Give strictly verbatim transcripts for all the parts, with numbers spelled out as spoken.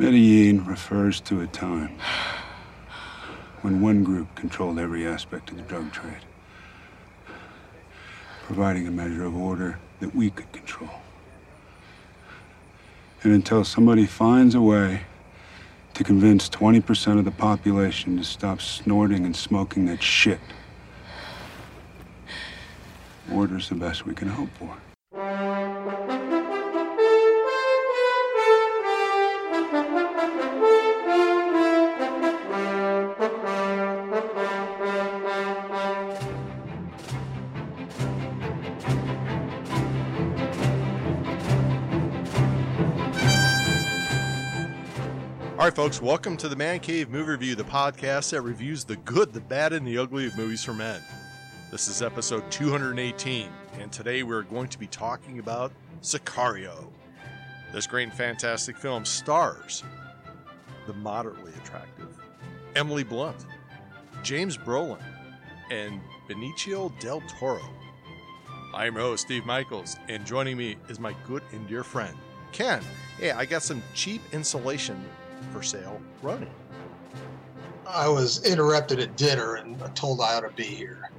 Medellin refers to a time when one group controlled every aspect of the drug trade, providing a measure of order that we could control. And until somebody finds a way to convince twenty percent of the population to stop snorting and smoking that shit, order's the best we can hope for. All right, folks, welcome to the Man Cave Movie Review, the podcast that reviews the good, the bad, and the ugly of movies for men. This is episode two eighteen, and today we're going to be talking about Sicario. This great and fantastic film stars the moderately attractive Emily Blunt, James Brolin, and Benicio Del Toro. I'm your host, Steve Michaels, and joining me is my good and dear friend, Ken. Hey, I got some cheap insulation for sale running. I was interrupted at dinner and told I ought to be here.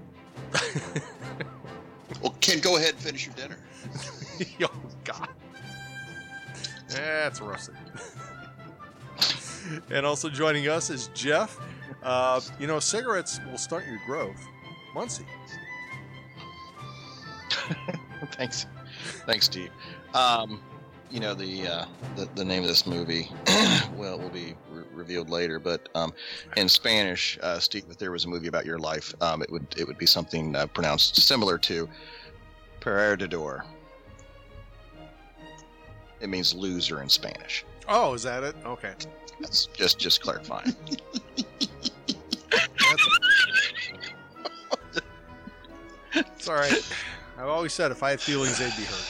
Well, Ken, go ahead and finish your dinner. Oh, God. That's rusty. And also joining us is Jeff. Uh, you know, cigarettes will stunt your growth. Muncie. Thanks. Thanks, Steve. Um, You know, the, uh, the the name of this movie well, will be re- revealed later, but um, in Spanish, uh, Steve, if there was a movie about your life, um, it would it would be something uh, pronounced similar to Perdedor. It means loser in Spanish. Oh, is that it? Okay. That's just, just clarifying. That's a- It's all right. I've always said if I had feelings, they'd be hurt.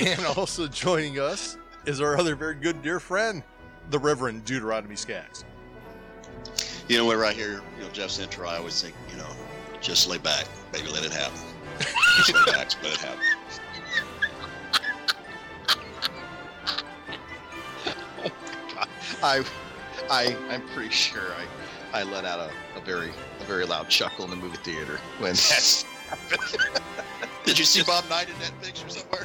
And also joining us is our other very good dear friend, the Reverend Deuteronomy Skaggs. You know what, right here, you know, Jeff's intro, I always think, you know, just lay back, baby, let it happen. Just lay back, let it happen. I, I, I'm pretty sure I, I let out a, a very, a very loud chuckle in the movie theater when that's. Did you see Bob Knight in that picture somewhere?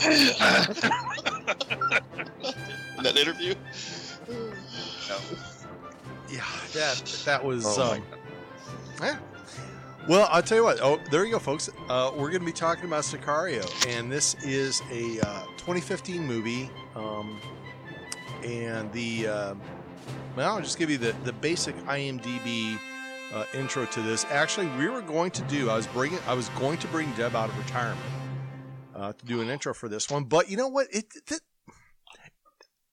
In that interview? No. Yeah, that that was. Oh, um, yeah. Well, I'll tell you what. Oh, there you go, folks. Uh, we're going to be talking about Sicario, and this is a uh, twenty fifteen movie. Um, and the uh, well, I'll just give you the the basic IMDb. Uh, intro to this. Actually, we were going to do. I was bringing. I was going to bring Deb out of retirement uh, to do an intro for this one. But you know what? It, it, it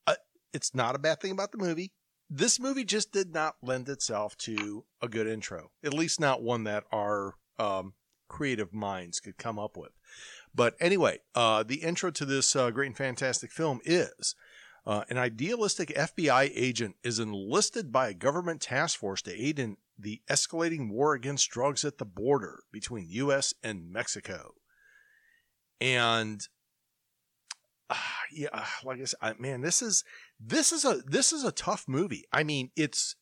uh, it's not a bad thing about the movie. This movie just did not lend itself to a good intro. At least not one that our um, creative minds could come up with. But anyway, uh, the intro to this uh, great and fantastic film is. Uh, an idealistic F B I agent is enlisted by a government task force to aid in the escalating war against drugs at the border between the U S and Mexico. And uh, yeah, like I said, I, man, this is this is a this is a tough movie. I mean, it's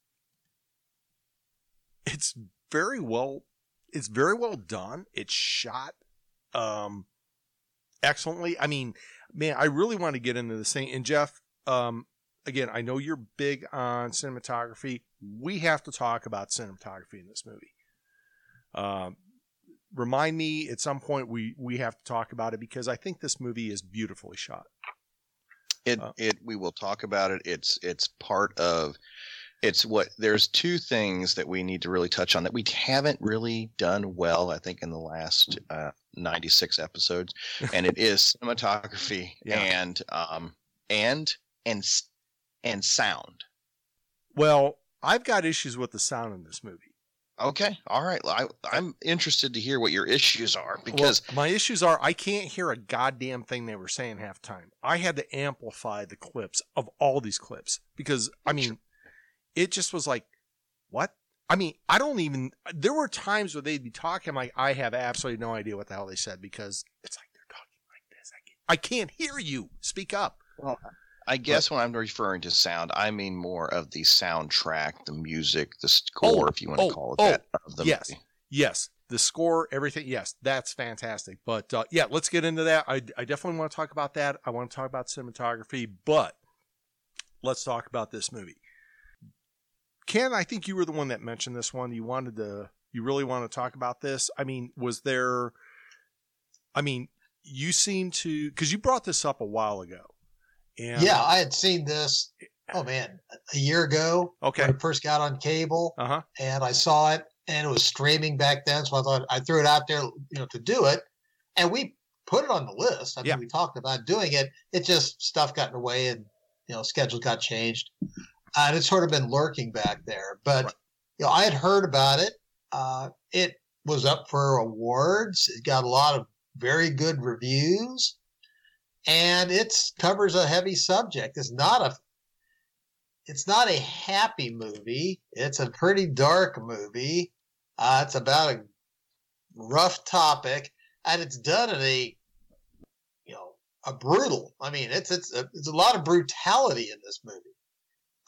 it's very well it's very well done. It's shot um, excellently. I mean, man, I really want to get into this thing. And Jeff, um, again, I know you're big on cinematography. We have to talk about cinematography in this movie. Um, remind me at some point we, we have to talk about it because I think this movie is beautifully shot. It uh, it we will talk about it. It's it's part of it's what there's two things that we need to really touch on that we haven't really done well, I think, in the last uh, ninety-six episodes, and it is cinematography yeah. and um and and and sound. Well, I've got issues with the sound in this movie. Okay. All right. I, I'm interested to hear what your issues are because well, my issues are I can't hear a goddamn thing they were saying half the time. I had to amplify the clips of all these clips because, I mean, it just was like, what? I mean, I don't even, there were times where they'd be talking like I have absolutely no idea what the hell they said because it's like they're talking like this. I can't, I can't hear you. Speak up. Well, I guess but, when I'm referring to sound, I mean more of the soundtrack, the music, the score, oh, if you want to oh, call it oh, that. Of the yes, movie. yes. The score, everything. Yes, that's fantastic. But uh, yeah, let's get into that. I, I definitely want to talk about that. I want to talk about cinematography, but let's talk about this movie. Ken, I think you were the one that mentioned this one. You wanted to, you really want to talk about this. I mean, was there, I mean, you seem to, because you brought this up a while ago. And yeah, I had seen this, oh man, a year ago. Okay. When it first got on cable, uh-huh. and I saw it. And it was streaming back then, so I thought I threw it out there, you know, to do it. And we put it on the list. I mean, yeah. we talked about doing it. It just stuff got in the way, and you know, schedules got changed, uh, and it's sort of been lurking back there. But right. you know, I had heard about it. Uh, it was up for awards. It got a lot of very good reviews, and it covers a heavy subject. It's not a It's not a happy movie. It's a pretty dark movie. Uh, it's about a rough topic, and it's done in a, you know, a brutal. I mean, it's it's a, it's a lot of brutality in this movie.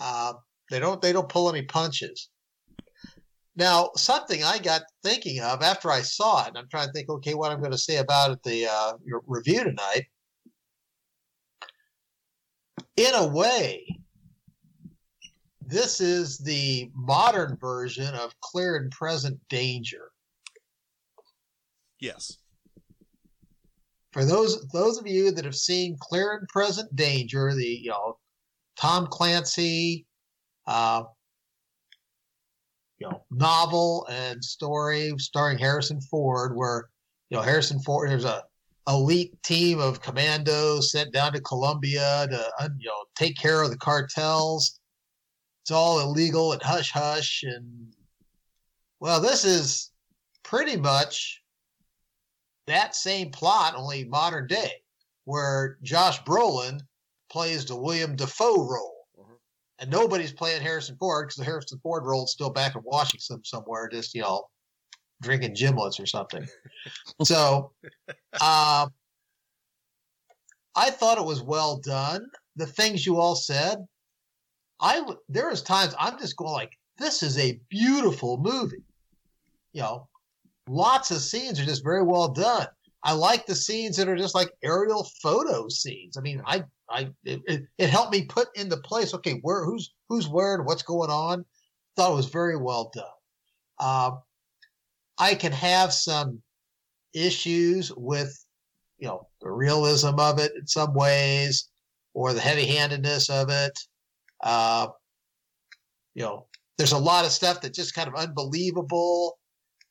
Uh, they don't they don't pull any punches. Now, something I got thinking of after I saw it, and I'm trying to think, okay, what I'm going to say about it the uh, your review tonight. In a way, this is the modern version of Clear and Present Danger. Yes. For those those of you that have seen Clear and Present Danger, the you know Tom Clancy uh, you know novel and story starring Harrison Ford, where you know Harrison Ford there's a elite team of commandos sent down to Colombia to you know take care of the cartels. It's all illegal and hush hush, and well, this is pretty much that same plot, only modern day, where Josh Brolin plays the William Dafoe role, mm-hmm. and nobody's playing Harrison Ford because the Harrison Ford role's still back in Washington somewhere, just you know, drinking gimlets or something. So, uh, I thought it was well done. The things you all said. I there is times I'm just going like, this is a beautiful movie. You know, lots of scenes are just very well done. I like the scenes that are just like aerial photo scenes. I mean, I, I it, it helped me put into place. Okay, where who's who's where and what's going on. Thought it was very well done. Uh, I can have some issues with you know the realism of it in some ways, or the heavy-handedness of it. Uh, you know, there's a lot of stuff that's just kind of unbelievable.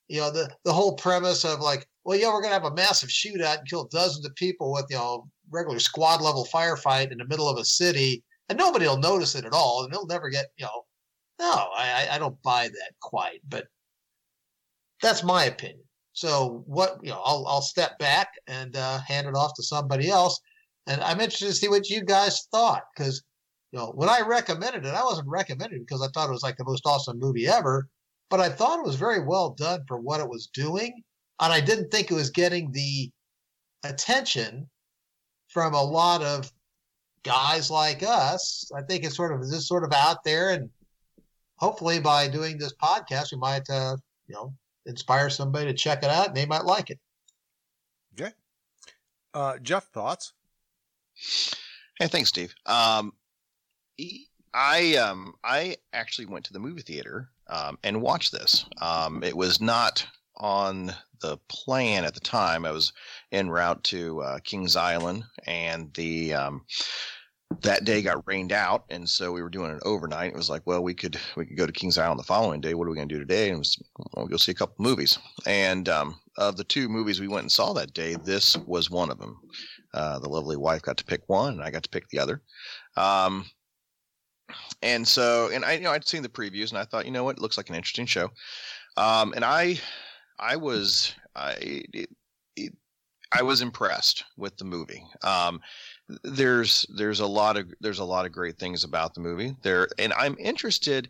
You know, the, the whole premise of like, well, yeah, we're going to have a massive shootout and kill dozens of people with, you know, regular squad level firefight in the middle of a city, and nobody will notice it at all. And it'll never get, you know, no, I, I don't buy that quite, but that's my opinion. So what, you know, I'll, I'll step back and, uh, hand it off to somebody else. And I'm interested to see what you guys thought, because you know, when I recommended it, I wasn't recommending it because I thought it was like the most awesome movie ever, but I thought it was very well done for what it was doing, and I didn't think it was getting the attention from a lot of guys like us. I think it's sort of just sort of out there, and hopefully by doing this podcast, we might, uh, you know, inspire somebody to check it out, and they might like it. Okay. Uh, Jeff, thoughts? Hey, thanks, Steve. Um, I um I actually went to the movie theater um and watched this. Um, it was not on the plan at the time. I was en route to uh, Kings Island, and the um that day got rained out, and so we were doing an overnight. It was like, well, we could we could go to Kings Island the following day. What are we going to do today? And it was, well, we'll go see a couple movies. And um, of the two movies we went and saw that day, this was one of them. Uh, the lovely wife got to pick one, and I got to pick the other. Um. And so, and I, you know, I'd seen the previews, and I thought, you know what, it looks like an interesting show. Um, and I, I was, I, it, it, I was impressed with the movie. Um, there's, there's a lot of, there's a lot of great things about the movie there. And I'm interested,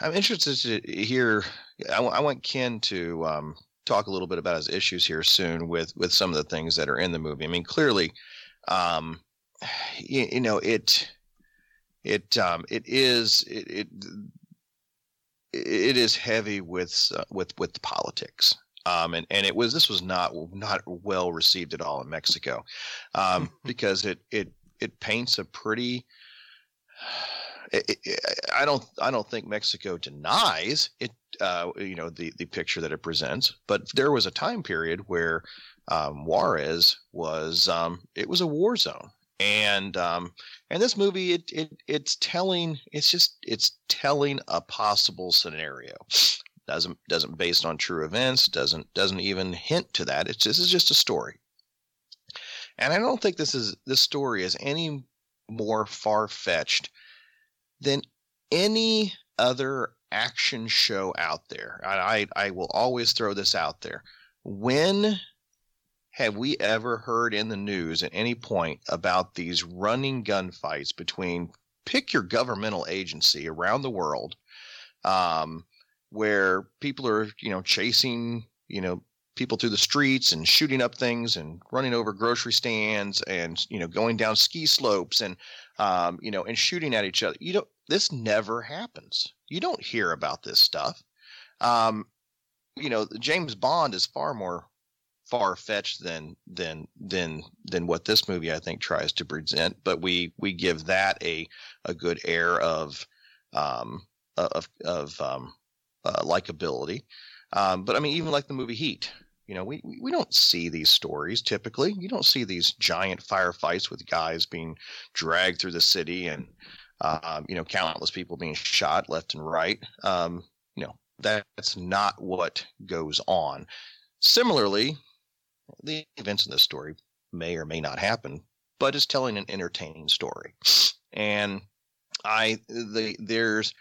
I'm interested to hear, I, w- I want Ken to, um, talk a little bit about his issues here soon with, with some of the things that are in the movie. I mean, clearly, um, you, you know, it, it, um, it is, it, it, it is heavy with, uh, with, with politics. Um, and, and it was, this was not, not well received at all in Mexico, um, because it, it, it paints a pretty, it, it, I don't, I don't think Mexico denies it, uh, you know, the, the picture that it presents, but there was a time period where, um, Juarez was, um, it was a war zone. And, um, and this movie, it, it, it's telling, it's just, it's telling a possible scenario. Doesn't doesn't based on true events, doesn't doesn't even hint to that. It's this is just a story, and I don't think this is this story is any more far fetched than any other action show out there. I, I I will always throw this out there. When have we ever heard in the news at any point about these running gunfights between pick your governmental agency around the world? Um, where people are, you know, chasing, you know, people through the streets and shooting up things and running over grocery stands and, you know, going down ski slopes and, um, you know, and shooting at each other. You don't, this never happens. You don't hear about this stuff. Um, you know, James Bond is far more far-fetched than, than, than, than what this movie, I think, tries to present, but we, we give that a, a good air of, um, of, of, um, Uh, likability. Um, but I mean, even like the movie Heat, you know, we, we don't see these stories typically. You don't see these giant firefights with guys being dragged through the city and, um, you know, countless people being shot left and right. Um, you know, that, that's not what goes on. Similarly, the events in this story may or may not happen, but it's telling an entertaining story. And I, the, there's,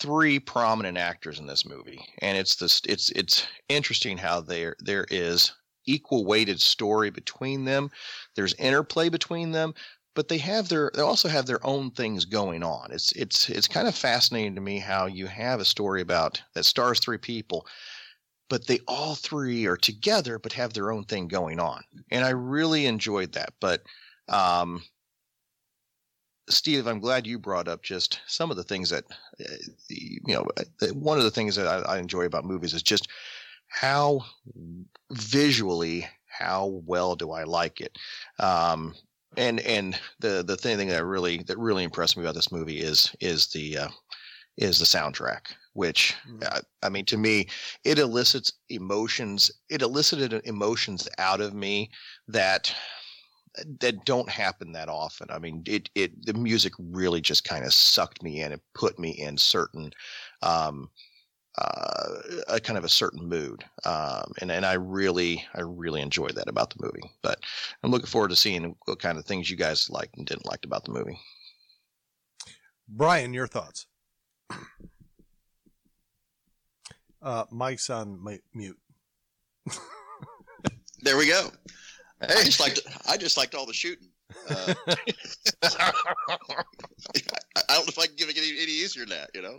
three prominent actors in this movie, and it's this it's it's interesting how there there is equal weighted story between them. There's interplay between them, but they have their they also have their own things going on. It's it's it's kind of fascinating to me how you have a story about that stars three people, but they all three are together but have their own thing going on. And I really enjoyed that. But um Steve, I'm glad you brought up just some of the things that, you know, one of the things that I, I enjoy about movies is just how visually, how well do I like it? Um, and and the the thing that really that really impressed me about this movie is is the uh, is the soundtrack, which mm-hmm. uh, I mean, to me, it elicits emotions. It elicited emotions out of me that. that don't happen that often. I mean, it, it, the music really just kind of sucked me in and put me in certain, um, uh, a kind of a certain mood. Um, and, and I really, I really enjoyed that about the movie, but I'm looking forward to seeing what kind of things you guys liked and didn't like about the movie. Brian, your thoughts? Uh, Mike's on mute. There we go. Hey. I just liked. I just liked all the shooting. Uh, I, I don't know if I can give it any, any easier than that. You know,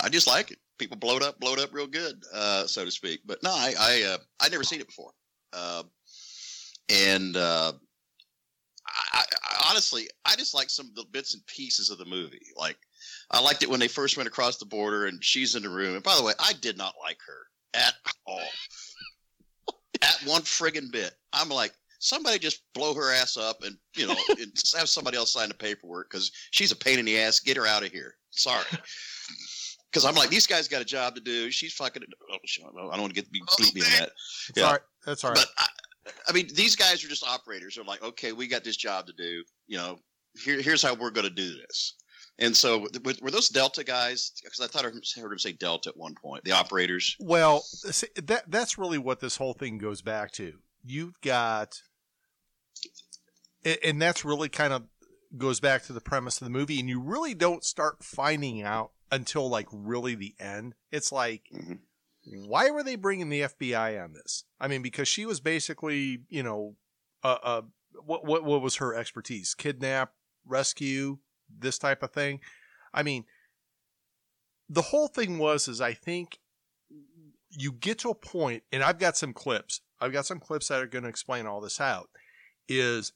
I just like it. People blowed up, blowed up real good, uh, so to speak. But no, I I uh, I'd never seen it before, uh, and uh, I, I, honestly, I just like some of the bits and pieces of the movie. Like, I liked it when they first went across the border and she's in the room. And by the way, I did not like her at all. At one friggin' bit. I'm like, somebody just blow her ass up and, you know, and just have somebody else sign the paperwork because she's a pain in the ass. Get her out of here. Sorry. Because I'm like, these guys got a job to do. She's fucking – I don't want to get be sleepy on that. Yeah. All right. That's all right. But, I, I mean, these guys are just operators. They're like, okay, we got this job to do. You know, here, here's how we're going to do this. And so were those Delta guys? Because I thought I heard him say Delta at one point, the operators. Well, that that's really what this whole thing goes back to. You've got – and that's really kind of goes back to the premise of the movie, and you really don't start finding out until like really the end. It's like mm-hmm. why were they bringing the F B I on this? I mean, because she was basically, you know, uh, uh, what, what, what was her expertise? Kidnap, rescue – this type of thing. I mean, the whole thing was, is I think you get to a point, and I've got some clips, I've got some clips that are going to explain all this out, is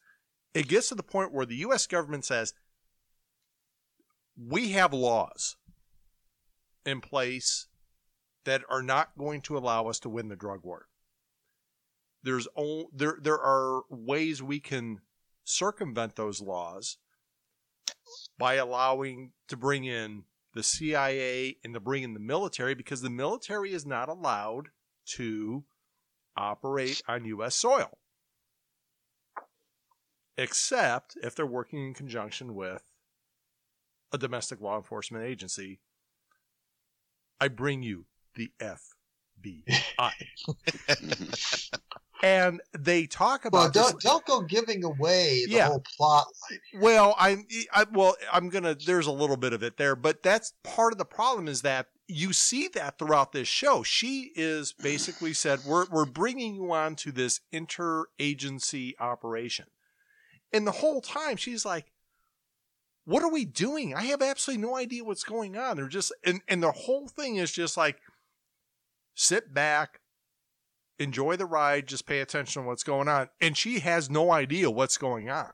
it gets to the point where the U S government says, we have laws in place that are not going to allow us to win the drug war. There's only, there there are ways we can circumvent those laws by allowing to bring in the C I A and to bring in the military, because the military is not allowed to operate on U S soil, except if they're working in conjunction with a domestic law enforcement agency. I bring you the F B I. And they talk about, well, don't this. Don't go giving away the yeah. whole plot line here. Well, I'm I, well, I'm gonna. There's a little bit of it there, but that's part of the problem, is that you see that throughout this show. She is basically said, "We're we're bringing you on to this interagency operation," and the whole time she's like, "What are we doing? I have absolutely no idea what's going on." They're just and and the whole thing is just like, sit back. Enjoy the ride. Just pay attention to what's going on. And she has no idea what's going on.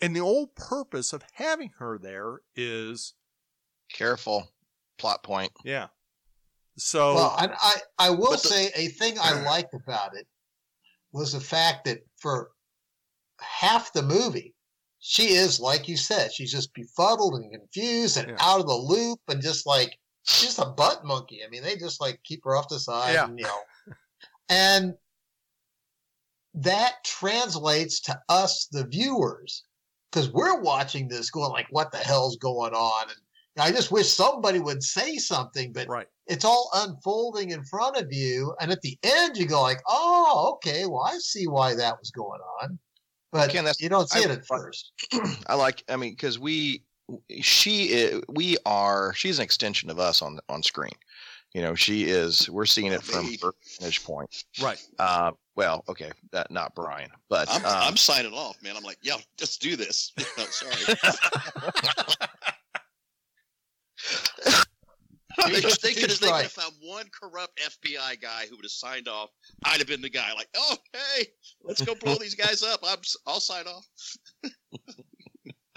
And the whole purpose of having her there is... Careful. Plot point. Yeah. So... Well, I, I, I will the, say a thing I liked about it was the fact that for half the movie, she is, like you said, she's just befuddled and confused and yeah. out of the loop and just like... She's a butt monkey. I mean, they just like keep her off the side. Yeah. And, you know... And that translates to us, the viewers, because we're watching this going like, what the hell's going on? And I just wish somebody would say something, but right. It's all unfolding in front of you. And at the end, you go like, oh, okay, well, I see why that was going on. But Ken, you don't see I, it at I, first. I like, I mean, because we, she, we are, she's an extension of us on on screen. You know, she is, we're seeing it from her vantage point. Right. Uh, well, okay, that, not Brian, but. I'm, um, I'm signing off, man. I'm like, yeah, just do this. No, sorry. they they could have found one corrupt F B I guy who would have signed off. I'd have been the guy like, oh, hey, let's go blow these guys up. I'm, I'll sign off.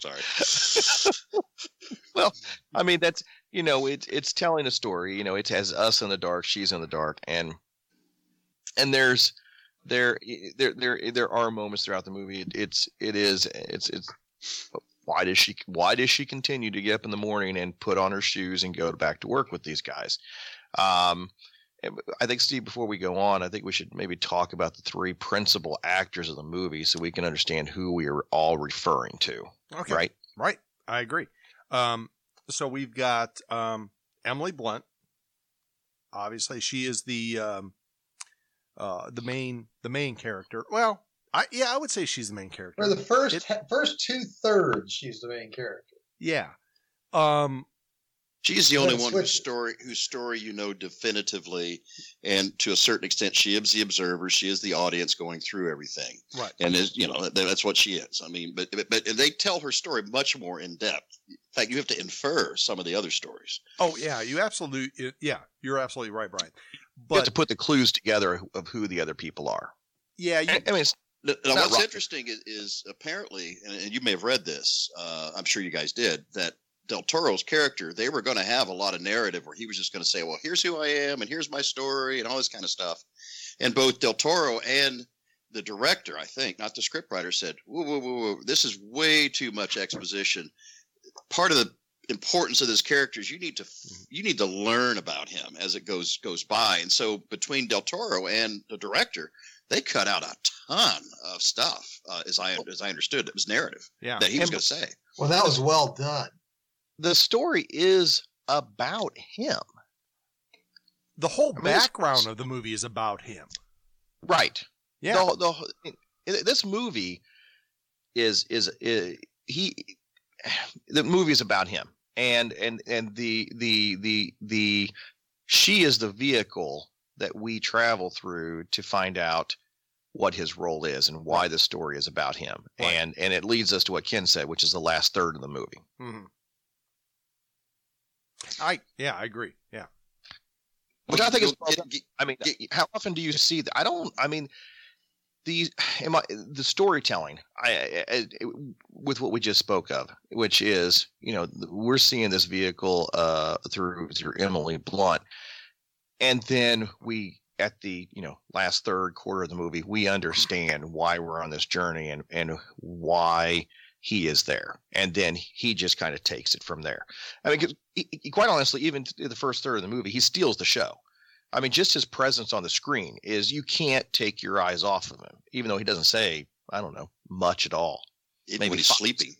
Sorry. Well, I mean, that's, you know, it's it's telling a story. You know, it has us in the dark, she's in the dark, and and there's there there there there are moments throughout the movie. It, it's it is it's it's why does she why does she continue to get up in the morning and put on her shoes and go back to work with these guys? Um, I think, Steve, before we go on, I think we should maybe talk about the three principal actors of the movie so we can understand who we are all referring to. Okay. Right. Right. I agree. Um, so we've got um, Emily Blunt. Obviously, she is the um, uh, the main the main character. Well, I, yeah, I would say she's the main character. Well, the first it, first two thirds, she's the main character. Yeah. Um, she's the only one whose story whose story you know definitively, and to a certain extent, she is the observer. She is the audience going through everything, right? And is, you know, that's what she is. I mean, but but they tell her story much more in depth. In fact, you have to infer some of the other stories. Oh yeah, you absolutely yeah, you're absolutely right, Brian. But you have to put the clues together of who the other people are. Yeah, you, I mean, it's, now, what's rocket. interesting is, is apparently, and you may have read this. Uh, I'm sure you guys did that. Del Toro's character, they were going to have a lot of narrative where he was just going to say, well, here's who I am and here's my story and all this kind of stuff. And both Del Toro and the director, I think, not the scriptwriter, said, whoa, whoa, whoa, whoa, this is way too much exposition. Part of the importance of this character is you need to you need to learn about him as it goes goes by. And so between Del Toro and the director, they cut out a ton of stuff, uh, as I as I understood, it was narrative yeah. that he was going to say. Well, that was well done. The story is about him. The whole I mean, background of the movie is about him. Right. Yeah. The, the, this movie is, is is he the movie is about him. And and and the the the the she is the vehicle that we travel through to find out what his role is and why the story is about him. Right. And and it leads us to what Ken said, which is the last third of the movie. Mm-hmm. I yeah I agree yeah, which I think is. I mean, how often do you see that? I don't. I mean, the am I, the storytelling I, I, I, with what we just spoke of, which is, you know, we're seeing this vehicle uh, through through Emily Blunt, and then we at the you know last third quarter of the movie we understand why we're on this journey and and why he is there, and then he just kind of takes it from there. I mean, 'cause he, he, quite honestly, even the first third of the movie, he steals the show. I mean, just his presence on the screen is you can't take your eyes off of him, even though he doesn't say, I don't know, much at all. Even Maybe when he's sleeping.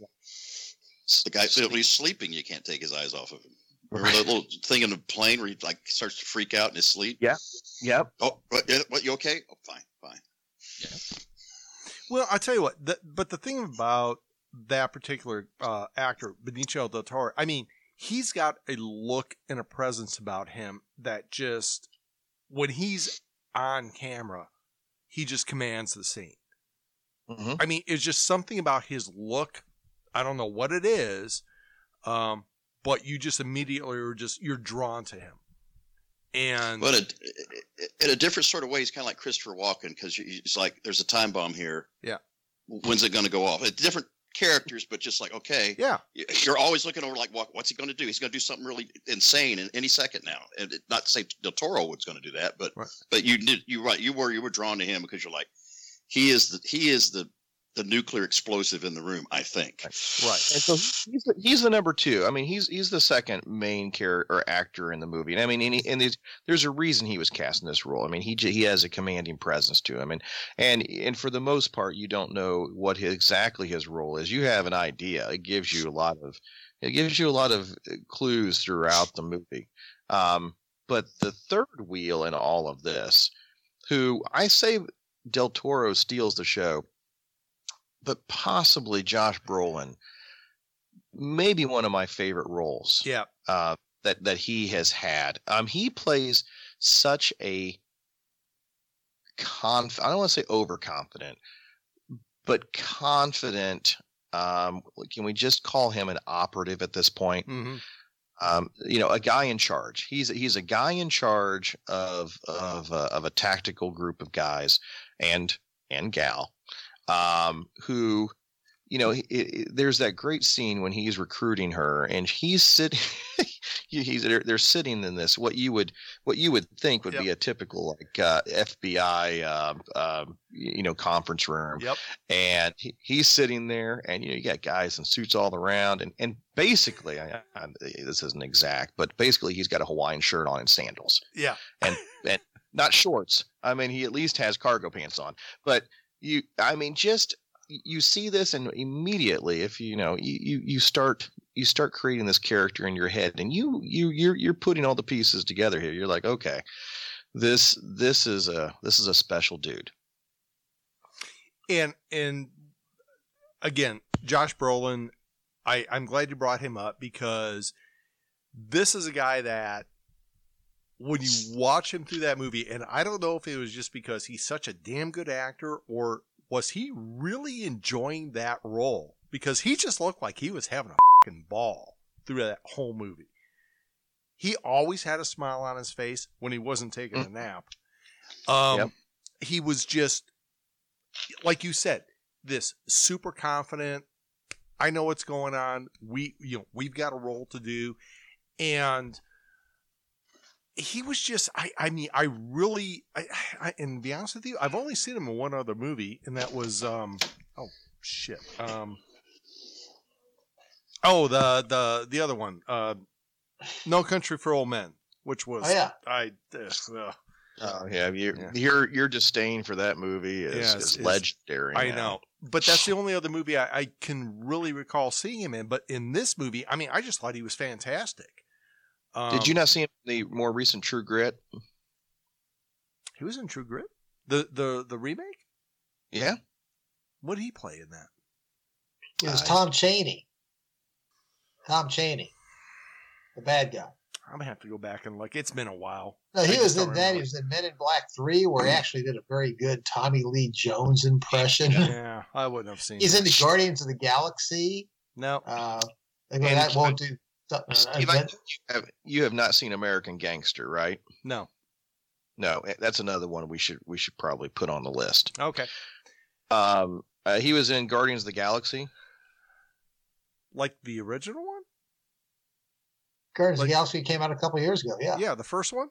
The guy, sleeping. When he's sleeping, you can't take his eyes off of him. Remember right. that little thing in the plane where he like starts to freak out in his sleep? Yeah. Yep. Oh, what, what, you okay? Oh, fine, fine. Yeah. Well, I tell you what, the, but the thing about that particular uh, actor, Benicio Del Toro, I mean, he's got a look and a presence about him that just... when he's on camera, he just commands the scene. Mm-hmm. I mean, it's just something about his look. I don't know what it is, um, but you just immediately are just you're drawn to him. And but it, it, in a different sort of way, he's kind of like Christopher Walken, because it's like there's a time bomb here. Yeah, when's it going to go off? It's different characters, but just like, okay, yeah, you're always looking over like, what's he going to do? He's going to do something really insane in any second now, and not to say Del Toro was going to do that, but right. but you did you right you were you were drawn to him because you're like, he is the he is the the nuclear explosive in the room, I think. Right, right. And so he's the, he's the number two. I mean, he's he's the second main character or actor in the movie, and I mean, and, he, and there's, there's a reason he was cast in this role. I mean, he he has a commanding presence to him, and and and for the most part, you don't know what his, exactly his role is. You have an idea. It gives you a lot of it gives you a lot of clues throughout the movie. Um, but the third wheel in all of this, who I say Del Toro steals the show, but possibly Josh Brolin, maybe one of my favorite roles yeah. uh, that, that he has had. Um, he plays such a conf- I don't want to say overconfident, but confident. Um, can we just call him an operative at this point? Mm-hmm. Um, you know, a guy in charge. He's he's a guy in charge of of uh, of a tactical group of guys and and gal. Um, who, you know, it, it, there's that great scene when he's recruiting her, and he's sitting, he's they're, they're sitting in this what you would what you would think would yep. be a typical like uh, F B I, um, um, you know, conference room. Yep. And he, he's sitting there, and you know, you got guys in suits all around, and and basically, I, I, this isn't exact, but basically, he's got a Hawaiian shirt on and sandals. Yeah. And and not shorts. I mean, he at least has cargo pants on, but. You, I mean, just you see this, and immediately, if you know, you, you start you start creating this character in your head, and you you you're you're putting all the pieces together here. You're like, okay, this this is a this is a special dude. And and again, Josh Brolin, I, I'm glad you brought him up, because this is a guy that when you watch him through that movie, and I don't know if it was just because he's such a damn good actor, or was he really enjoying that role? Because he just looked like he was having a fucking ball through that whole movie. He always had a smile on his face when he wasn't taking a nap. Um, yep. He was just, like you said, this super confident. I know what's going on. We, you know, we've got a role to do, and. He was just, I, I mean, I really, I, I, and to be honest with you, I've only seen him in one other movie, and that was, um, oh, shit. Um, oh, the, the, the other one, uh, No Country for Old Men, which was, oh, yeah. I, uh, oh, yeah, you, yeah. Your, your disdain for that movie is, yes, is legendary. I now. know, but that's the only other movie I, I can really recall seeing him in, but in this movie, I mean, I just thought he was fantastic. Um, Did you not see him in the more recent True Grit? He was in True Grit? The the the remake? Yeah. What did he play in that? It was uh, Tom Chaney. Tom Chaney. The bad guy. I'm going to have to go back and look. It's been a while. No, he was in that. He was in Men in Black three, where he actually did a very good Tommy Lee Jones impression. Yeah, I wouldn't have seen He's that. in the Guardians of the Galaxy. No. Uh, anyway, that won't do... Steve, I, you, have, you have not seen American Gangster, right? No. No, that's another one we should we should probably put on the list. Okay. Um, uh, he was in Guardians of the Galaxy. Like the original one? Guardians like, of the Galaxy came out a couple of years ago, yeah. Yeah, the first one?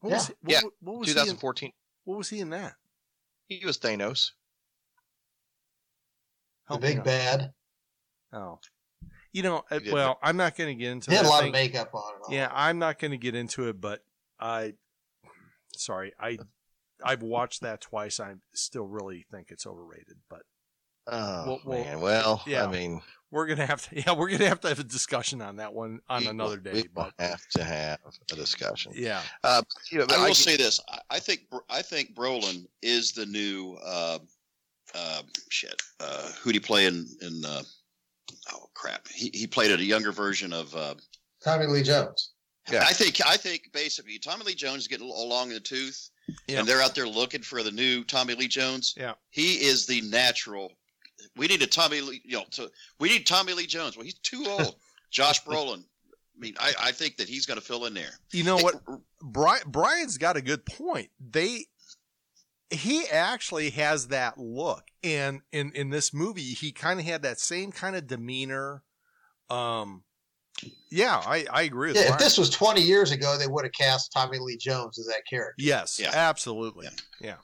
What yeah. Was he, what, yeah. What was twenty fourteen. He in, what was he in that? He was Thanos. Help the big bad. Oh. You know, you well, it. I'm not going to get into it. He had that a lot thing. Of makeup on it. All. Yeah, I'm not going to get into it, but I... Sorry, I, I've watched that twice. I still really think it's overrated, but oh we'll, man, well, yeah, I mean, we're gonna have to, yeah, we're gonna have to have a discussion on that one on we, another day. We but have to have a discussion. Yeah, uh, you know, I will I, say this: I think I think Brolin is the new uh, uh, shit. Uh, who'd he play in? in uh, oh crap, he he played a younger version of uh, Tommy Lee Jones. Yeah. I think I think basically Tommy Lee Jones is getting along in the tooth, yeah. and they're out there looking for the new Tommy Lee Jones. Yeah, he is the natural. We need a Tommy Lee, you know, to, we need Tommy Lee Jones. Well, he's too old. Josh Brolin. I mean, I, I think that he's going to fill in there. You know hey, what? Brian, Brian's got a good point. They, he actually has that look, and in in this movie, he kind of had that same kind of demeanor. Um. Yeah, I, I agree with that. Yeah, if this was twenty years ago, they would have cast Tommy Lee Jones as that character. Yes, yeah. Absolutely. Yeah. yeah.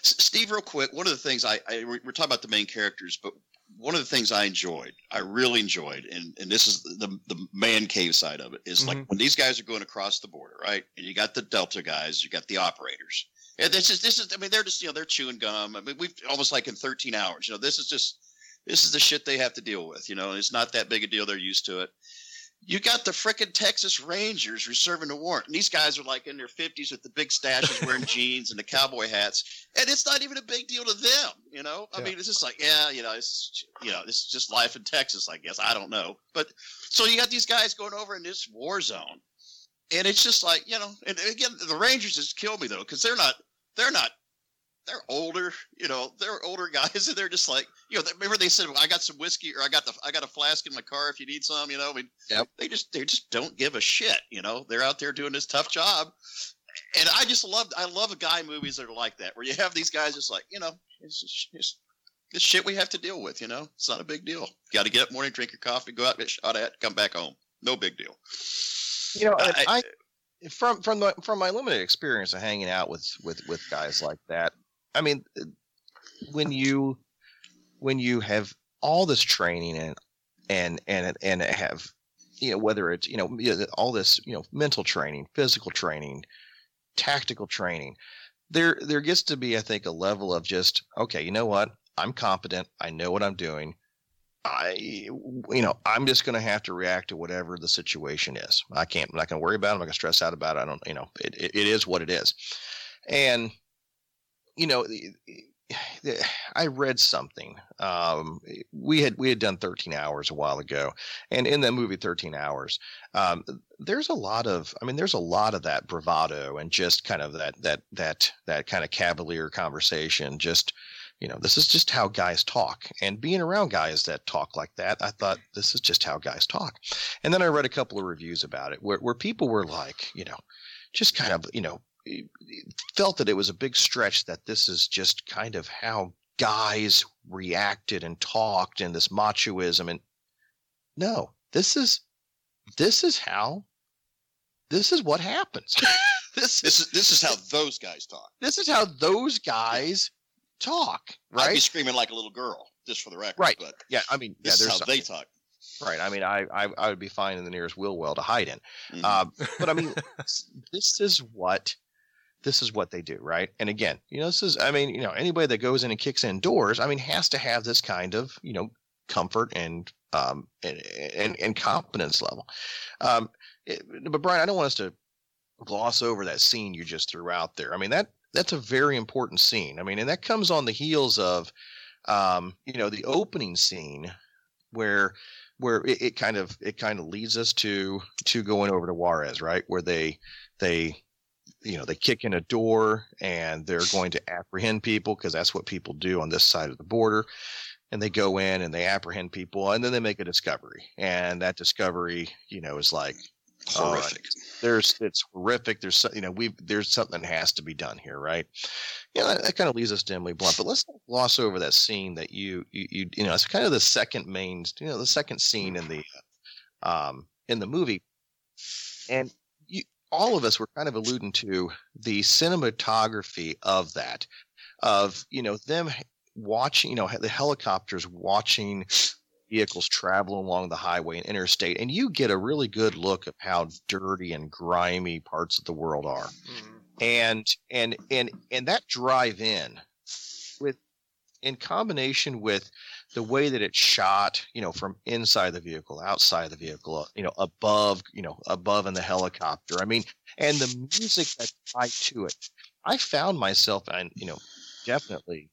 Steve, real quick, one of the things I, I – we're talking about the main characters, but one of the things I enjoyed, I really enjoyed, and, and this is the the man cave side of it, is mm-hmm. like when these guys are going across the border, right? And you got the Delta guys, you got the operators. And this is – this is I mean, they're just – you know, they're chewing gum. I mean, we've almost like in thirteen hours. You know, this is just – this is the shit they have to deal with, you know, and it's not that big a deal. They're used to it. You got the frickin' Texas Rangers who's serving the warrant. And these guys are like in their fifties with the big stashes wearing jeans and the cowboy hats. And it's not even a big deal to them, you know? I yeah. mean, it's just like, yeah, you know, it's, you know, this is just life in Texas, I guess. I don't know. But so you got these guys going over in this war zone. And it's just like, you know, and again, the Rangers just kill me, though, because they're not, they're not. They're older, you know, they're older guys, and they're just like, you know, remember they said, well, I got some whiskey, or I got the, I got a flask in my car if you need some, you know, I mean, yep. they just, they just don't give a shit, you know, they're out there doing this tough job. And I just love, I love guy movies that are like that, where you have these guys just like, you know, it's just, it's, it's shit we have to deal with, you know, it's not a big deal. You got to get up morning, drink your coffee, go out, get shot at, come back home. No big deal. You know, I, I, I from, from the, from my limited experience of hanging out with, with, with guys like that, I mean, when you when you have all this training and and and and have, you know, whether it's, you know, all this, you know, mental training, physical training, tactical training, there there gets to be, I think, a level of just, okay, you know what, I'm competent, I know what I'm doing, I, you know, I'm just going to have to react to whatever the situation is. I can't, I'm not going to worry about it. I'm not going to stress out about it. I don't, you know, it it, it is what it is, and. You know, I read something. Um, we had we had done thirteen hours a while ago, and in that movie thirteen hours, um, there's a lot of. I mean, there's a lot of that bravado and just kind of that that that that kind of cavalier conversation. Just, you know, this is just how guys talk. And being around guys that talk like that, I thought this is just how guys talk. And then I read a couple of reviews about it where where people were like, you know, just kind of, you know. Felt that it was a big stretch that this is just kind of how guys reacted and talked and this machoism. And no, this is, this is how, this is what happens. this, this is, this is how those guys talk. This is how those guys talk. Right. I'd be screaming like a little girl, just for the record. Right. But yeah. I mean, this yeah, is how something. They talk. Right. I mean, I, I, I would be fine in the nearest wheel well to hide in. Mm-hmm. Um, but I mean, this is what, This is what they do, right? And again, you know, this is, I mean, you know, anybody that goes in and kicks in doors, I mean, has to have this kind of, you know, comfort and um and and, and competence level. Um, it, but Brian, I don't want us to gloss over that scene you just threw out there. I mean, that that's a very important scene. I mean, and that comes on the heels of, um, you know, the opening scene where where it, it kind of it kind of leads us to to going over to Juarez, right, where they they. You know, they kick in a door and they're going to apprehend people because that's what people do on this side of the border. And they go in and they apprehend people and then they make a discovery. And that discovery, you know, is like, Horrific. Uh, there's it's horrific. There's you know we there's something that has to be done here, right? Yeah, you know, that, that kind of leads us to Emily Blunt. But let's not gloss over that scene that you you you, you know it's kind of the second main you know the second scene in the um in the movie, and you, all of us were kind of alluding to the cinematography of that, of you know them watching you know the helicopters watching vehicles travel along the highway and interstate, and you get a really good look of how dirty and grimy parts of the world are. Mm-hmm. And, and, and, and that drive in with, in combination with the way that it's shot, you know, from inside the vehicle, outside the vehicle, you know, above, you know, above in the helicopter. I mean, and the music that's tied to it, I found myself, and, you know, definitely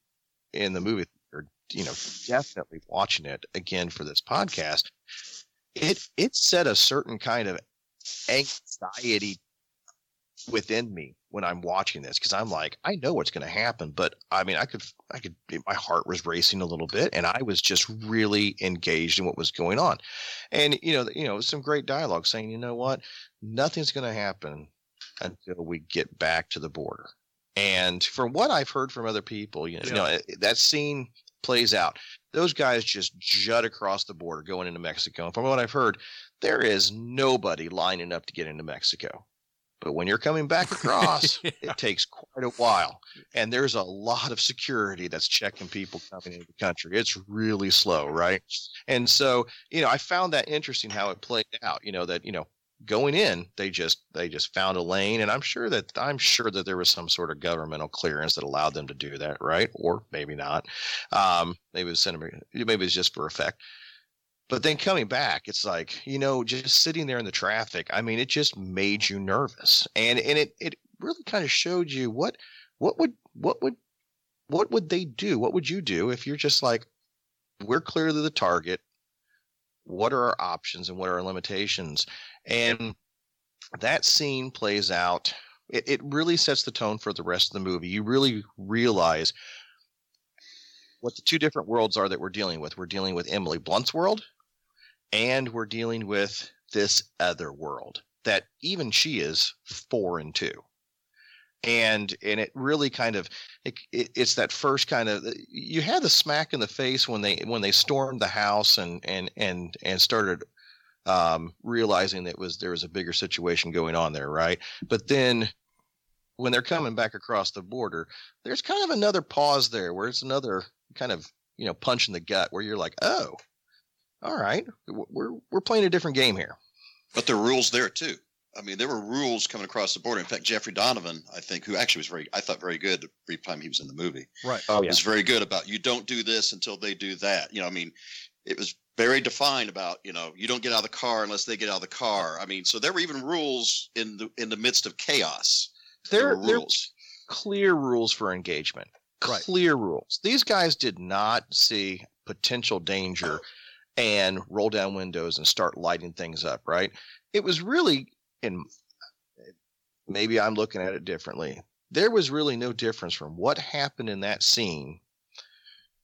in the movie, you know, definitely watching it again for this podcast, it it set a certain kind of anxiety within me when I'm watching this, because I'm like, I know what's going to happen, but I mean, I could, I could, my heart was racing a little bit, and I was just really engaged in what was going on, and you know, you know, some great dialogue saying, you know what, nothing's going to happen until we get back to the border, and from what I've heard from other people, you know, yeah. you know that scene plays out. Those guys just jut across the border going into Mexico. And from what I've heard, there is nobody lining up to get into Mexico. But when you're coming back across, yeah. it takes quite a while. And there's a lot of security that's checking people coming into the country. It's really slow, right? And so, you know, I found that interesting how it played out, you know, that, you know, going in, they just they just found a lane, and I'm sure that I'm sure that there was some sort of governmental clearance that allowed them to do that, right? Or maybe not. Um, maybe it was cinema, maybe it's just for effect. But then coming back, it's like, you know, just sitting there in the traffic. I mean, it just made you nervous, and and it it really kind of showed you what what would what would what would they do? What would you do if you're just like, we're clearly the target. What are our options and what are our limitations? And that scene plays out. It, it really sets the tone for the rest of the movie. You really realize what the two different worlds are that we're dealing with. We're dealing with Emily Blunt's world, and we're dealing with this other world that even she is foreign to. And and it really kind of it, it, it's that first kind of you had the smack in the face when they when they stormed the house and and and and started um, realizing that was there was a bigger situation going on there, right? But then when they're coming back across the border, there's kind of another pause there where it's another kind of you know punch in the gut where you're like, oh, all right, we're we're playing a different game here. But there are rules there too. I mean, there were rules coming across the border. In fact, Jeffrey Donovan, I think, who actually was very, I thought, very good the brief time he was in the movie. Right. Oh, yeah. Was very good about you don't do this until they do that. You know, I mean, it was very defined about, you know, you don't get out of the car unless they get out of the car. I mean, so there were even rules in the in the midst of chaos. There, there were rules. Clear rules for engagement. Right. Clear rules. These guys did not see potential danger and roll down windows and start lighting things up, right? It was really... And maybe I'm looking at it differently. There was really no difference from what happened in that scene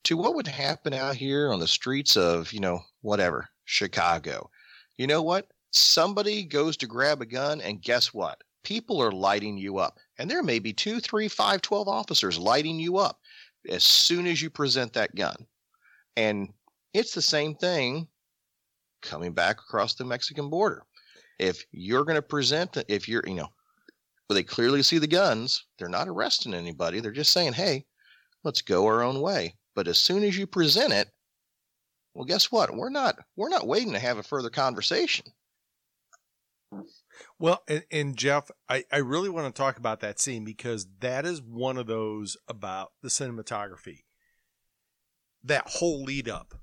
to what would happen out here on the streets of, you know, whatever, Chicago. You know what? Somebody goes to grab a gun, and guess what? People are lighting you up. And there may be two, three, five, twelve officers lighting you up as soon as you present that gun. And it's the same thing coming back across the Mexican border. If you're going to present, if you're, you know, well, they clearly see the guns, they're not arresting anybody. They're just saying, hey, let's go our own way. But as soon as you present it, well, guess what? We're not, we're not waiting to have a further conversation. Well, and, and Jeff, I, I really want to talk about that scene because that is one of those about the cinematography, that whole lead up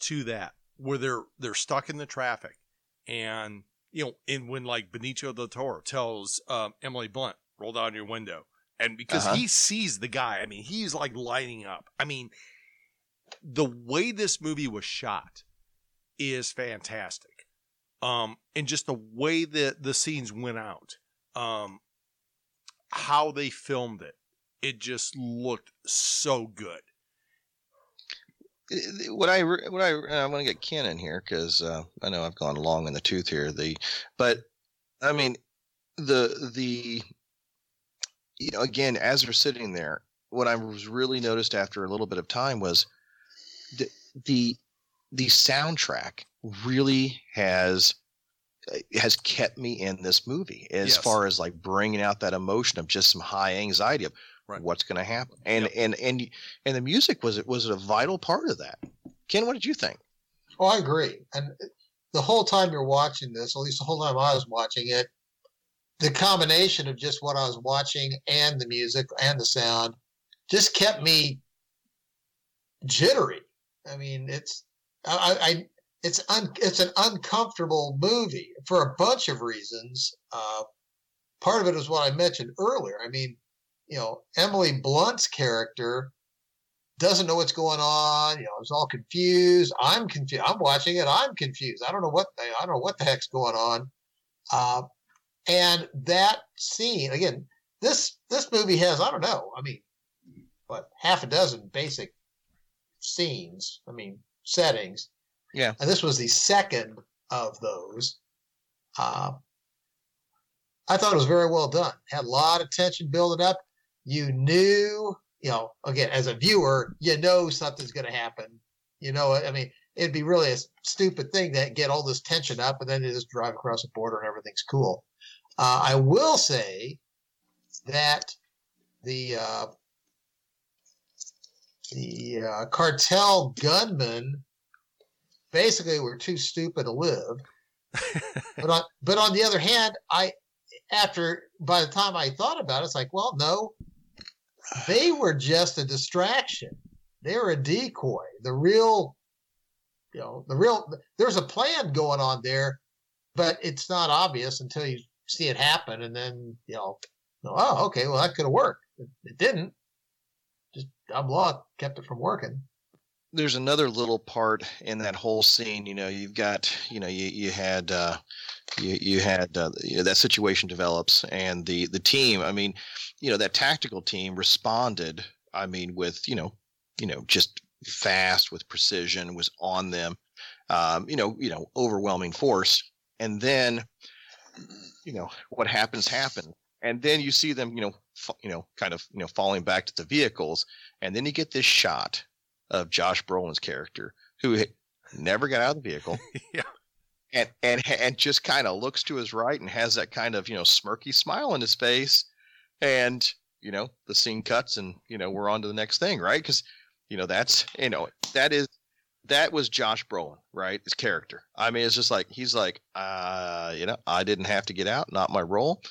to that, where they're, they're stuck in the traffic and, you know, and when like Benicio Del Toro tells um, Emily Blunt, roll down your window. And because uh-huh. he sees the guy, I mean, he's like lighting up. I mean, the way this movie was shot is fantastic. Um, and just the way that the scenes went out, um, how they filmed it, it just looked so good. What I what I I want to get Ken in here because uh, I know I've gone long in the tooth here. The but I mean, the the you know, again, as we're sitting there, what I was really noticed after a little bit of time was the the the soundtrack really has has kept me in this movie as yes. far as like bringing out that emotion of just some high anxiety of right. what's going to happen. And, yep. and, and, and the music was, it was a vital part of that. Ken, what did you think? Oh, I agree. And the whole time you're watching this, at least the whole time I was watching it, the combination of just what I was watching and the music and the sound just kept me jittery. I mean, it's, I, I, It's un, it's an uncomfortable movie for a bunch of reasons. Uh, part of it is what I mentioned earlier. I mean, you know, Emily Blunt's character doesn't know what's going on. You know, it's all confused. I'm confused. I'm watching it. I'm confused. I don't know what the, I don't know what the heck's going on. Uh, and that scene again. This this movie has I don't know. I mean, what half a dozen basic scenes. I mean, settings. Yeah, and this was the second of those. Uh, I thought it was very well done. Had a lot of tension building up. You knew, you know, again, as a viewer, you know something's going to happen. You know, I mean, it'd be really a stupid thing to get all this tension up, and then you just drive across the border and everything's cool. Uh, I will say that the uh, the uh, cartel gunman. Basically, we're too stupid to live. But on, but on the other hand, I after by the time I thought about it, it's like, well, no, they were just a distraction. They were a decoy. The real, you know, the real. There's a plan going on there, but it's not obvious until you see it happen, and then you know, oh, okay, well, that could have worked. It, it didn't. Just dumb luck kept it from working. There's another little part in that whole scene. You know, you've got, you know, you, you had, uh, you, you had, uh, you know, that situation develops and the, the team, I mean, you know, that tactical team responded, I mean, with, you know, you know, just fast with precision was on them, um, you know, you know, overwhelming force. And then, you know, what happens, happened. And then you see them, you know, f- you know, kind of, you know, falling back to the vehicles. And then you get this shot of Josh Brolin's character, who never got out of the vehicle, yeah, and and and just kind of looks to his right and has that kind of, you know, smirky smile on his face, and you know the scene cuts and you know we're on to the next thing, right? Because you know that's you know that is that was Josh Brolin, right? His character. I mean, it's just like he's like, uh, you know, I didn't have to get out, not my role.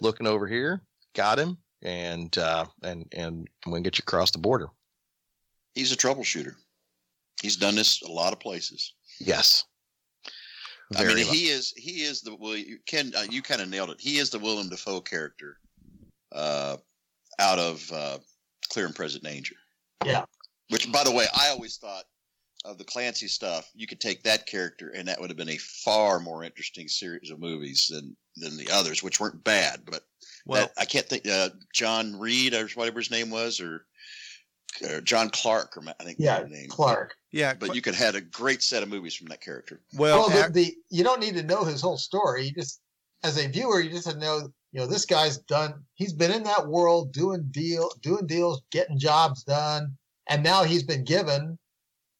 Looking over here, got him, and uh, and and we can get you across the border. He's a troubleshooter. He's done this a lot of places. Yes. Very I mean, much. he is he is the well, Ken. Uh, you kind of nailed it. He is the Willem Dafoe character uh, out of uh, Clear and Present Danger. Yeah. Which, by the way, I always thought of the Clancy stuff. You could take that character, and that would have been a far more interesting series of movies than than the others, which weren't bad. But well, that, I can't think. Uh, John Reed or whatever his name was, or. John Clark, or I think yeah, name. Clark. Yeah, but you could have had a great set of movies from that character. Well, well the, the you don't need to know his whole story. You just, as a viewer, you just have to know, you know, this guy's done. He's been in that world doing deal, doing deals, getting jobs done, and now he's been given.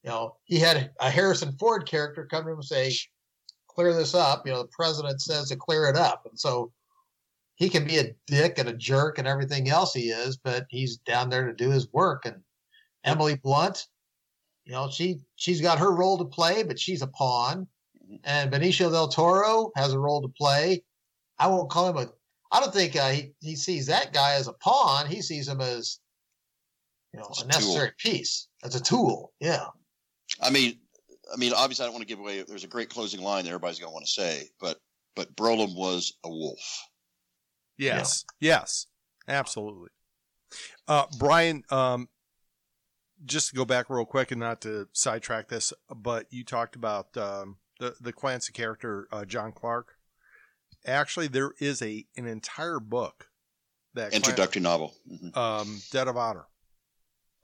You know, he had a Harrison Ford character come to him and say, "Clear this up." You know, the president says to clear it up, and so. He can be a dick and a jerk and everything else he is, but he's down there to do his work. And Emily Blunt, you know, she, she's got her role to play, but she's a pawn. And Benicio Del Toro has a role to play. I won't call him a – I don't think uh, he, he sees that guy as a pawn. He sees him as, you know, it's a necessary tool. Piece. As a tool, yeah. I mean, I mean, obviously I don't want to give away – there's a great closing line that everybody's going to want to say, but but Brolin was a wolf. Yes. Yeah. Yes. Absolutely. Uh, Brian, um, just to go back real quick and not to sidetrack this, but you talked about um, the the Clancy character, uh, John Clark. Actually, there is a an entire book that introductory Clancy, novel, mm-hmm. um, Debt of Honor.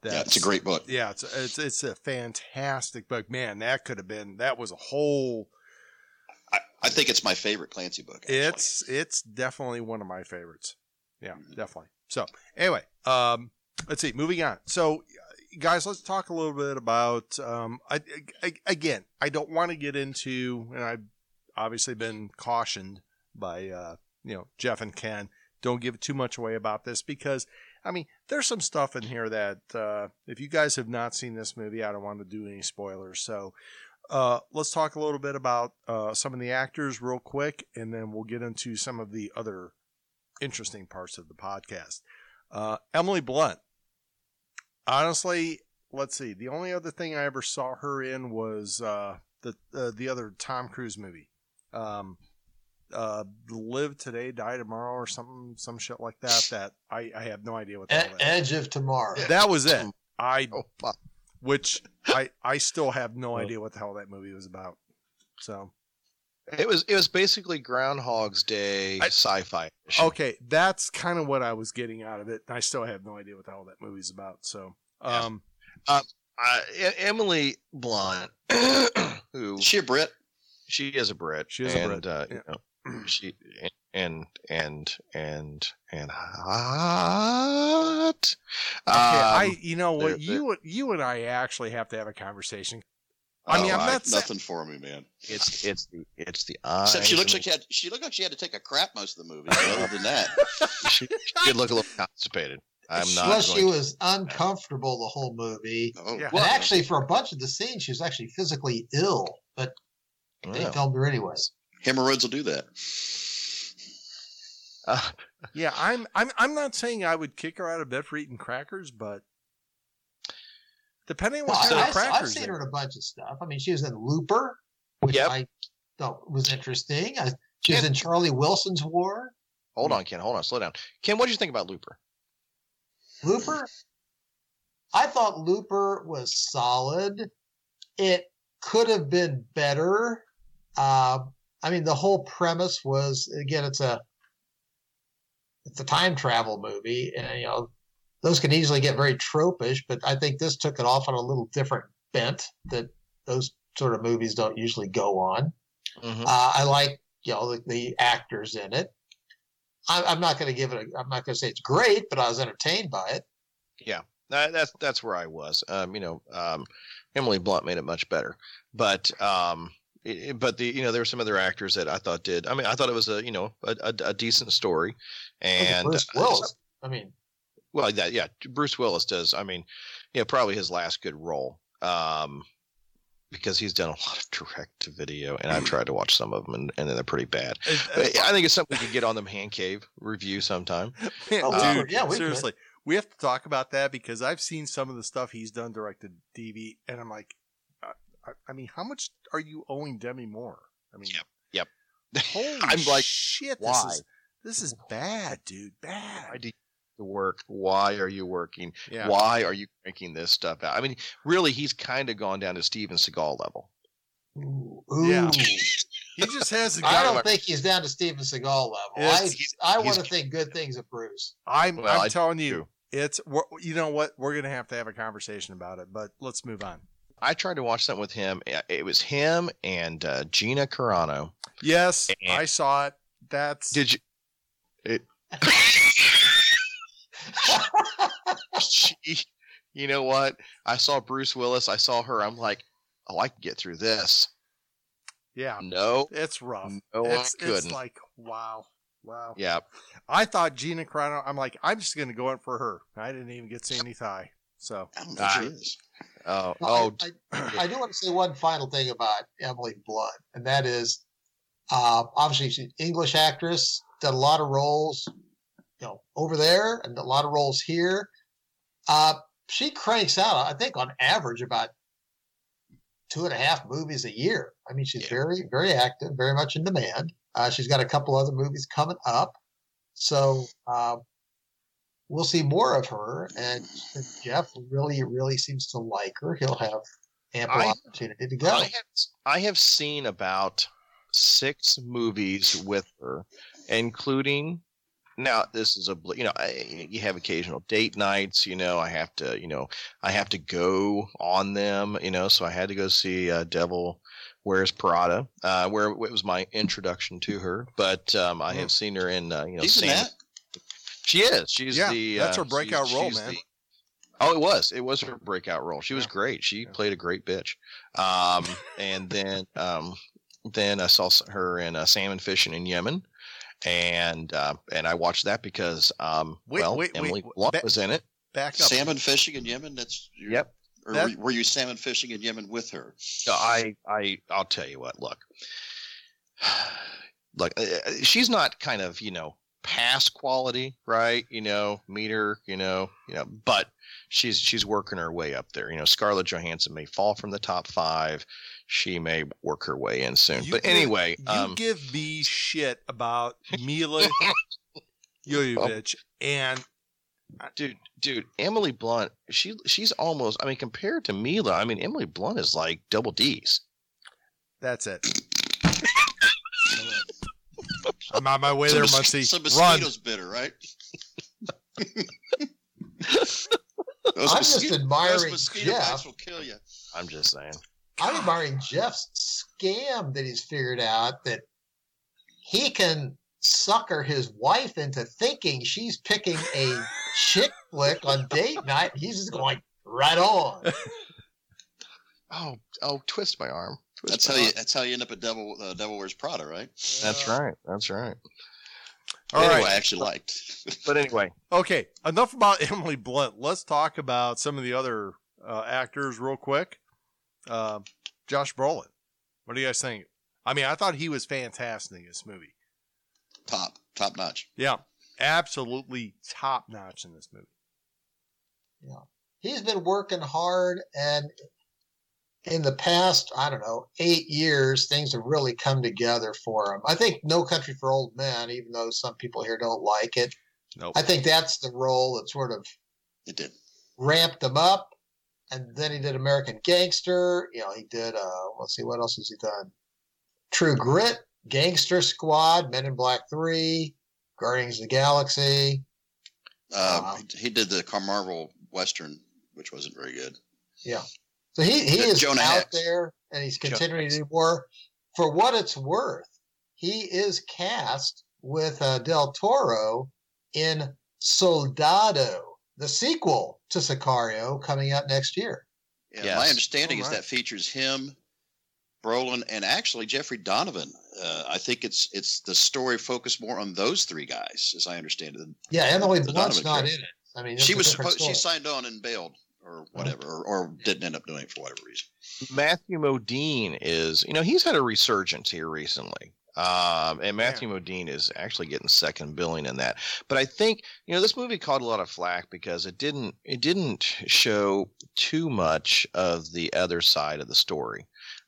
That's, yeah, it's a great book. Yeah, it's it's it's a fantastic book. Man, that could have been that was a whole. I, I think it's my favorite Clancy book, actually. It's it's definitely one of my favorites. Yeah, mm-hmm. definitely. So anyway, um, let's see. Moving on. So, guys, let's talk a little bit about. Um, I, I again, I don't want to get into, and I've obviously been cautioned by uh, you know Jeff and Ken. Don't give too much away about this because, I mean, there's some stuff in here that uh, if you guys have not seen this movie, I don't want to do any spoilers. So. Uh, let's talk a little bit about uh, some of the actors real quick, and then we'll get into some of the other interesting parts of the podcast. Uh, Emily Blunt. Honestly, let's see. The only other thing I ever saw her in was uh, the uh, the other Tom Cruise movie. Um, uh, Live Today, Die Tomorrow, or something, some shit like that. That I, I have no idea what that was. Edge of Tomorrow. That was it. I... Oh, Which I, I still have no idea what the hell that movie was about. So it was it was basically Groundhog's Day I, sci-fi. Okay, that's kind of what I was getting out of it. I still have no idea what the hell that movie's about. So um, yeah. uh, uh, Emily Blunt, who is she a Brit? She is a Brit. She is and, a Brit. Uh, yeah. you know, she and and and and hot. Okay, um, I you know what you you and I actually have to have a conversation. I mean, oh, I'm not I, nothing for me, man. It's it's the it's the eyes. Except she looks like she had she looked like she had to take a crap most of the movie. Other than that, she, she did look a little constipated. I'm not. Unless she was to... uncomfortable the whole movie. Oh, yeah. Well, actually, for a bunch of the scenes, she was actually physically ill, but wow. they filmed her anyways. Hemorrhoids will do that. Uh, yeah, I'm. I'm. I'm not saying I would kick her out of bed for eating crackers, but depending on what well, kind I, of crackers. I've seen there. her in a bunch of stuff. I mean, she was in Looper, which yep. I thought was interesting. I, she Ken, was in Charlie Wilson's War. Hold on, Ken. Hold on. Slow down, Ken. What did you think about Looper? Looper. I thought Looper was solid. It could have been better. Uh, I mean, the whole premise was again. It's a It's a time travel movie, and you know those can easily get very tropish. But I think this took it off on a little different bent that those sort of movies don't usually go on. Mm-hmm. Uh, I like you know the, the actors in it. I, I'm not going to give it. A, I'm not going to say it's great, but I was entertained by it. Yeah, that's that's where I was. Um, you know, um, Emily Blunt made it much better, but. Um, But the you know there were some other actors that I thought did I mean I thought it was a you know a, a, a decent story and Bruce Willis I mean well that yeah Bruce Willis does I mean you know probably his last good role um because he's done a lot of direct to video and I've tried to watch some of them and, and they're pretty bad but I think it's something we could get on them hand cave review sometime Man, uh, dude yeah seriously good. We have to talk about that because I've seen some of the stuff he's done direct to D V and I'm like. I mean, how much are you owing Demi Moore? I mean, yep, yep. Holy I'm like, shit! Why? This is this is bad, dude. Bad. Why do you work? Why are you working? Yeah. Why are you cranking this stuff out? I mean, really, he's kind of gone down to Steven Seagal level. Ooh. Yeah, he just has. I don't think he's down to Steven Seagal level. It's, I he's, I want to think good things of Bruce. I'm well, I'm I telling do. you, it's you know what we're gonna have to have a conversation about it, but let's move on. I tried to watch something with him. It was him and uh, Gina Carano. Yes, and I saw it. That's did you? It... she, you know what? I saw Bruce Willis. I saw her. I'm like, oh, I can get through this. Yeah, no, it's rough. No, it's, I couldn't. It's like wow, wow. Yeah, I thought Gina Carano. I'm like, I'm just gonna go in for her. I didn't even get to see any thigh. So I don't know what it is. Oh, well, oh. I, I, I do want to say one final thing about Emily Blunt, and that is, uh, obviously she's an English actress, done a lot of roles, you know, over there, and a lot of roles here. Uh, she cranks out, I think, on average, about two and a half movies a year. I mean, she's yeah. very, very active, very much in demand. Uh, she's got a couple other movies coming up, so. Uh, We'll see more of her, and Jeff really, really seems to like her. He'll have ample I, opportunity to go. I have, I have seen about six movies with her, including now. This is a you know I, you have occasional date nights. You know I have to you know I have to go on them. You know so I had to go see uh, Devil Wears Prada, uh, where it was my introduction to her. But um, I have seen her in, uh, you know, she's Sam- in that. She is. She's yeah, the. That's uh, her breakout she's, role, she's man. The, oh, it was. It was her breakout role. She was yeah. great. She yeah. played a great bitch. Um, and then, um, then I saw her in uh, Salmon Fishing in Yemen, and uh, and I watched that because um, wait, well, wait, Emily wait, Blunt ba- was in it. Back up. Salmon Fishing in Yemen. That's your, yep. Or that, were you salmon fishing in Yemen with her? I, I, I'll tell you what. Look, look, she's not kind of, you know, past quality, right? You know, meet her, you know, you know, but she's she's working her way up there. You know, Scarlett Johansson may fall from the top five. She may work her way in soon. You but give, anyway, you um, give me shit about Mila Jovovich and. Dude, dude, Emily Blunt, she she's almost, I mean, compared to Mila, I mean, Emily Blunt is like double D's. That's it. I'm on my way some there, mos- Muncie. Some mosquitoes bitter, right? Those I'm mosquito, just admiring those mosquito Jeff. Bites will kill you. I'm just saying. I'm admiring Jeff's scam that he's figured out that he can sucker his wife into thinking she's picking a chick flick on date night. He's just going right on. Oh, oh, twist my arm. Twist that's my how arm. you. That's how you end up at Devil uh, Devil Wears Prada, right? Yeah. That's right. That's right. All anyway, right. I actually liked. But anyway, okay. Enough about Emily Blunt. Let's talk about some of the other uh, actors real quick. Uh, Josh Brolin. What do you guys think? I mean, I thought he was fantastic in this movie. Top, top notch. Yeah, absolutely top notch in this movie. Yeah, he's been working hard, and in the past, I don't know, eight years, things have really come together for him. I think No Country for Old Men, even though some people here don't like it, nope. I think that's the role that sort of it did ramped him up. And then he did American Gangster. You know, he did. Uh, let's see, what else has he done? True Grit. Gangster Squad, Men in Black three, Guardians of the Galaxy. Uh, um, he did the Marvel Western, which wasn't very good. Yeah. So he, he is Jonah out Hex. there, and he's continuing Jonah to do more. For what it's worth, he is cast with uh, Del Toro in Soldado, the sequel to Sicario, coming out next year. Yeah, yes. My understanding oh, is right. that features him, Brolin, and actually Jeffrey Donovan. Uh, I think it's it's the story focused more on those three guys, as I understand it. Yeah, Emily Blunt's not in it. I mean, she was supposed she signed on and bailed or whatever, or, or didn't end up doing it for whatever reason. Matthew Modine is, you know, he's had a resurgence here recently, um, and Matthew yeah. Modine is actually getting second billing in that. But I think, you know, this movie caught a lot of flack because it didn't it didn't show too much of the other side of the story.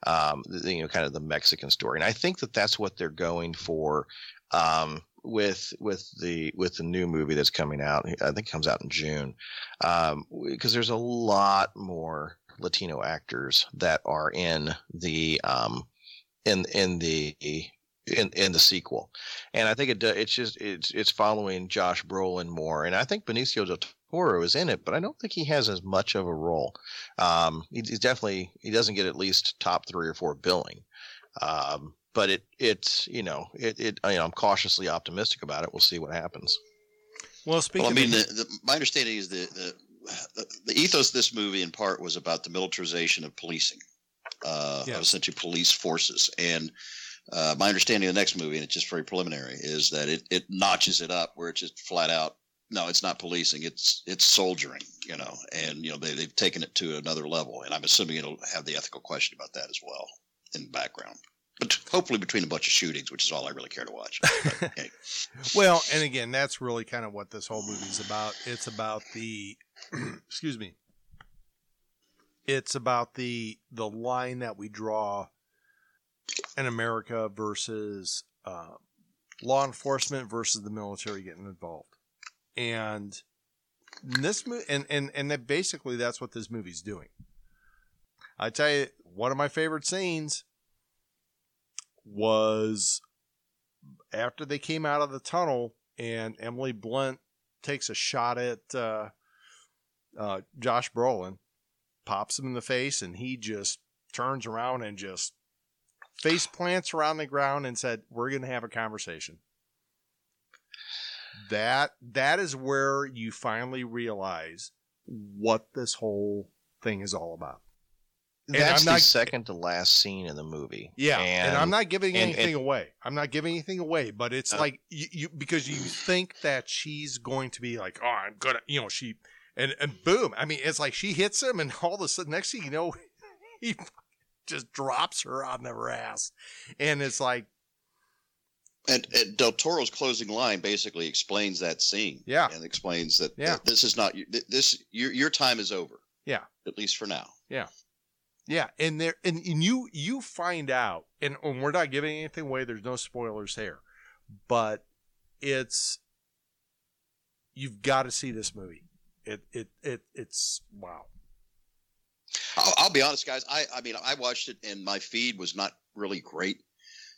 Um, you know, kind of the Mexican story, and I think that that's what they're going for um, with with the with the new movie that's coming out. I think it comes out in June, because um, there's a lot more Latino actors that are in the um, in in the in in the sequel, and I think it it's just it's it's following Josh Brolin more, and I think Benicio Del Toro is in it, but I don't think he has as much of a role. Um, he, he's definitely he doesn't get at least top three or four billing. Um, but it it's you know it it I, you know, I'm cautiously optimistic about it. We'll see what happens. Well, speaking, well, I mean, of the, the, my understanding is the, the the ethos of this movie in part was about the militarization of policing, uh, yeah. of essentially police forces. And uh, my understanding of the next movie, and it's just very preliminary, is that it it notches it up where it's just flat out. No, it's not policing. It's it's soldiering, you know, and, you know, they, they've taken it to another level. And I'm assuming it'll have the ethical question about that as well in the background, but hopefully between a bunch of shootings, which is all I really care to watch. But, hey. Well, and again, that's really kind of what this whole movie is about. It's about the, excuse me. It's about the, the line that we draw in America versus uh, law enforcement versus the military getting involved. And this movie, and, and, and that basically that's what this movie's doing. I tell you, one of my favorite scenes was after they came out of the tunnel and Emily Blunt takes a shot at uh, uh, Josh Brolin, pops him in the face, and he just turns around and just face plants were on the ground and said, we're going to have a conversation. That that is where you finally realize what this whole thing is all about. And that's I'm not, the second to last scene in the movie. Yeah, and, and I'm not giving and, anything and, away. I'm not giving anything away, but it's uh, like you, you because you think that she's going to be like, oh, I'm gonna, you know, she and and boom. I mean, it's like she hits him, and all of a sudden, next thing you know, he just drops her on the ass, and it's like. And, and Del Toro's closing line basically explains that scene. Yeah, and explains that yeah. this is not this your your time is over. Yeah, at least for now. Yeah, yeah, and there and, and you you find out, and, and we're not giving anything away. There's no spoilers here, but it's you've got to see this movie. It it it it's wow. I'll, I'll be honest, guys. I I mean, I watched it, and my feed was not really great.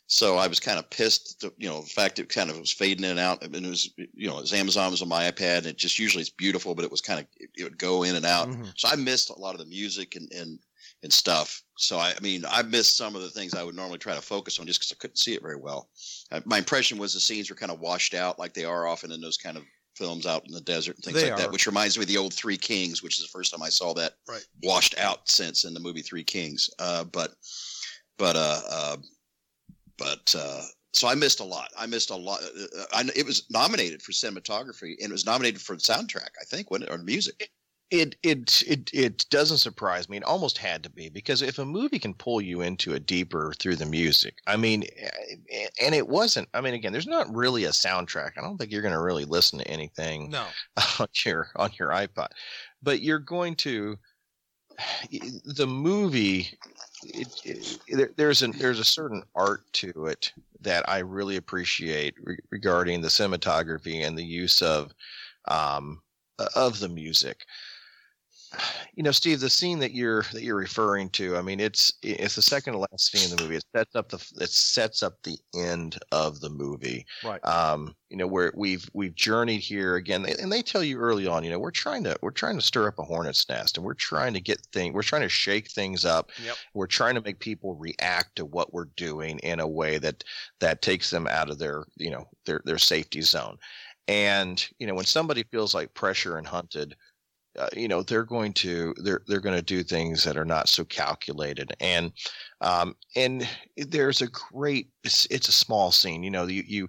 So I was kind of pissed, to, you know, the fact it kind of was fading in and out. I mean, it was, you know, it was Amazon was on my iPad, and it just usually it's beautiful, but it was kind of it, it would go in and out. Mm-hmm. So I missed a lot of the music and and, and stuff. So I, I mean, I missed some of the things I would normally try to focus on just because I couldn't see it very well. I, my impression was the scenes were kind of washed out, like they are often in those kind of films out in the desert and things they like are. that. Which reminds me of the old Three Kings, which is the first time I saw that right. washed out since in the movie Three Kings. Uh, but but uh. uh But uh, so I missed a lot. I missed a lot. I, it was nominated for cinematography, and it was nominated for soundtrack, I think, wasn't it, or music. It it it it doesn't surprise me. It almost had to be, because if a movie can pull you into it deeper through the music, I mean, and it wasn't. I mean, again, there's not really a soundtrack. I don't think you're going to really listen to anything. No. on your on your iPod, but you're going to. The movie, it, it, it, there's a there's a certain art to it that I really appreciate re- regarding the cinematography and the use of um, of the music. You know, Steve, the scene that you're that you're referring to, I mean, it's it's the second to last scene in the movie. It sets up the it sets up the end of the movie, right? Um, you know, where we've we've journeyed here again, and they tell you early on, you know, we're trying to we're trying to stir up a hornet's nest, and we're trying to get things, we're trying to shake things up. Yep. We're trying to make people react to what we're doing in a way that that takes them out of their you know their their safety zone, and you know when somebody feels like pressure and hunted. Uh, you know they're going to they're they're going to do things that are not so calculated, and um and there's a great it's, it's a small scene. You know you you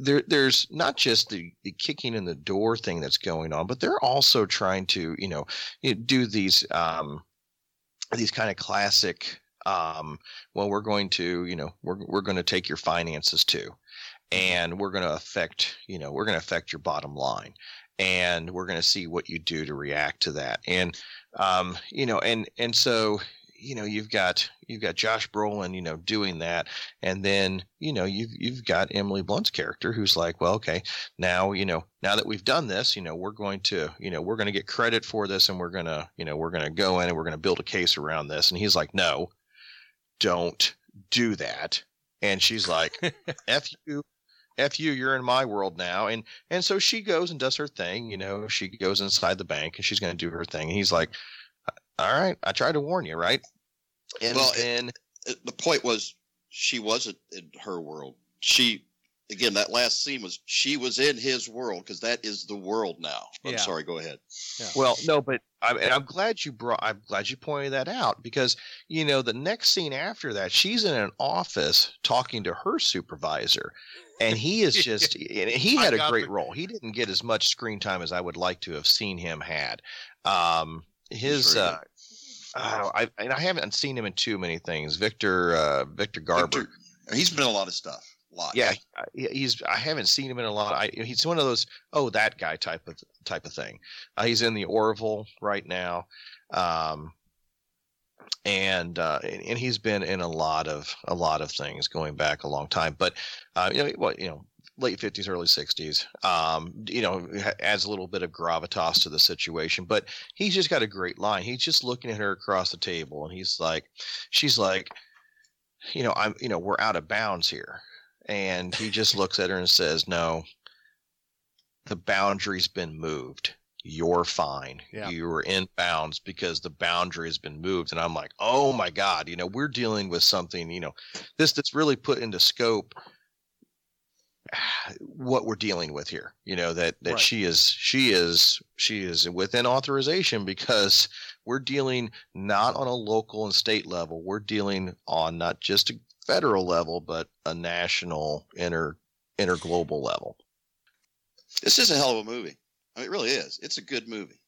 there there's not just the, the kicking in the door thing that's going on, but they're also trying to you know do these um these kind of classic um well we're going to you know we're we're going to take your finances too, and we're going to affect you know we're going to affect your bottom line. And we're going to see what you do to react to that. And, um, you know, and, and so, you know, you've got, you've got Josh Brolin, you know, doing that. And then, you know, you've, you've got Emily Blunt's character who's like, well, okay, now, you know, now that we've done this, you know, we're going to, you know, we're going to get credit for this, and we're going to, you know, we're going to go in and we're going to build a case around this. And he's like, no, don't do that. And she's like, F you. F you, you're in my world now. And and so she goes and does her thing. You know, she goes inside the bank and she's going to do her thing. And he's like, all right, I tried to warn you, right? And, well, and it, the point was she wasn't in her world. She, again, that last scene was she was in his world, because that is the world now. I'm yeah. sorry, go ahead. Yeah. Well, no, but I'm, and I'm glad you brought, I'm glad you pointed that out, because, you know, the next scene after that, she's in an office talking to her supervisor. And he is just – he had a great role. He didn't get as much screen time as I would like to have seen him had. Um, his – uh, I, I, I haven't seen him in too many things. Victor uh, Victor Garber. Victor, he's been in a lot of stuff. A lot. Yeah. he's. I haven't seen him in a lot. I, he's one of those, oh, that guy type of type of thing. Uh, he's in the Orville right now. Um And, uh, and he's been in a lot of, a lot of things going back a long time, but, uh, you know, well, you know, late fifties, early sixties, um, you know, adds a little bit of gravitas to the situation, but he's just got a great line. He's just looking at her across the table, and he's like, she's like, you know, I'm, you know, we're out of bounds here. And he just looks at her and says, no, the boundary's been moved. you're fine. Yeah. You were in bounds because the boundary has been moved. And I'm like, oh my God, you know, we're dealing with something, you know, this that's really put into scope what we're dealing with here, you know, that, that right. she is, she is, she is within authorization because we're dealing not on a local and state level. We're dealing on not just a federal level, but a national inter interglobal level. This is a hell of a movie. I mean, it really is. It's a good movie.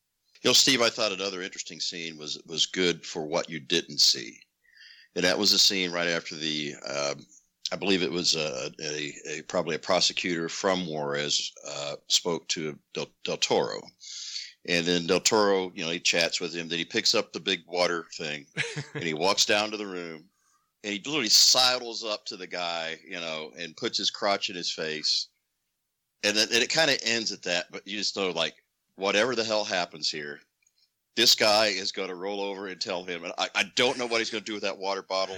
You know, Steve, I thought another interesting scene was was good for what you didn't see. And that was a scene right after the, um, I believe it was a, a, a probably a prosecutor from Juarez uh, spoke to Del, Del Toro. And then Del Toro, you know, he chats with him. Then he picks up the big water thing and he walks down to the room and he literally sidles up to the guy, you know, and puts his crotch in his face. And then and it kind of ends at that, but you just know, like, whatever the hell happens here, this guy is going to roll over and tell him, and I, I don't know what he's going to do with that water bottle.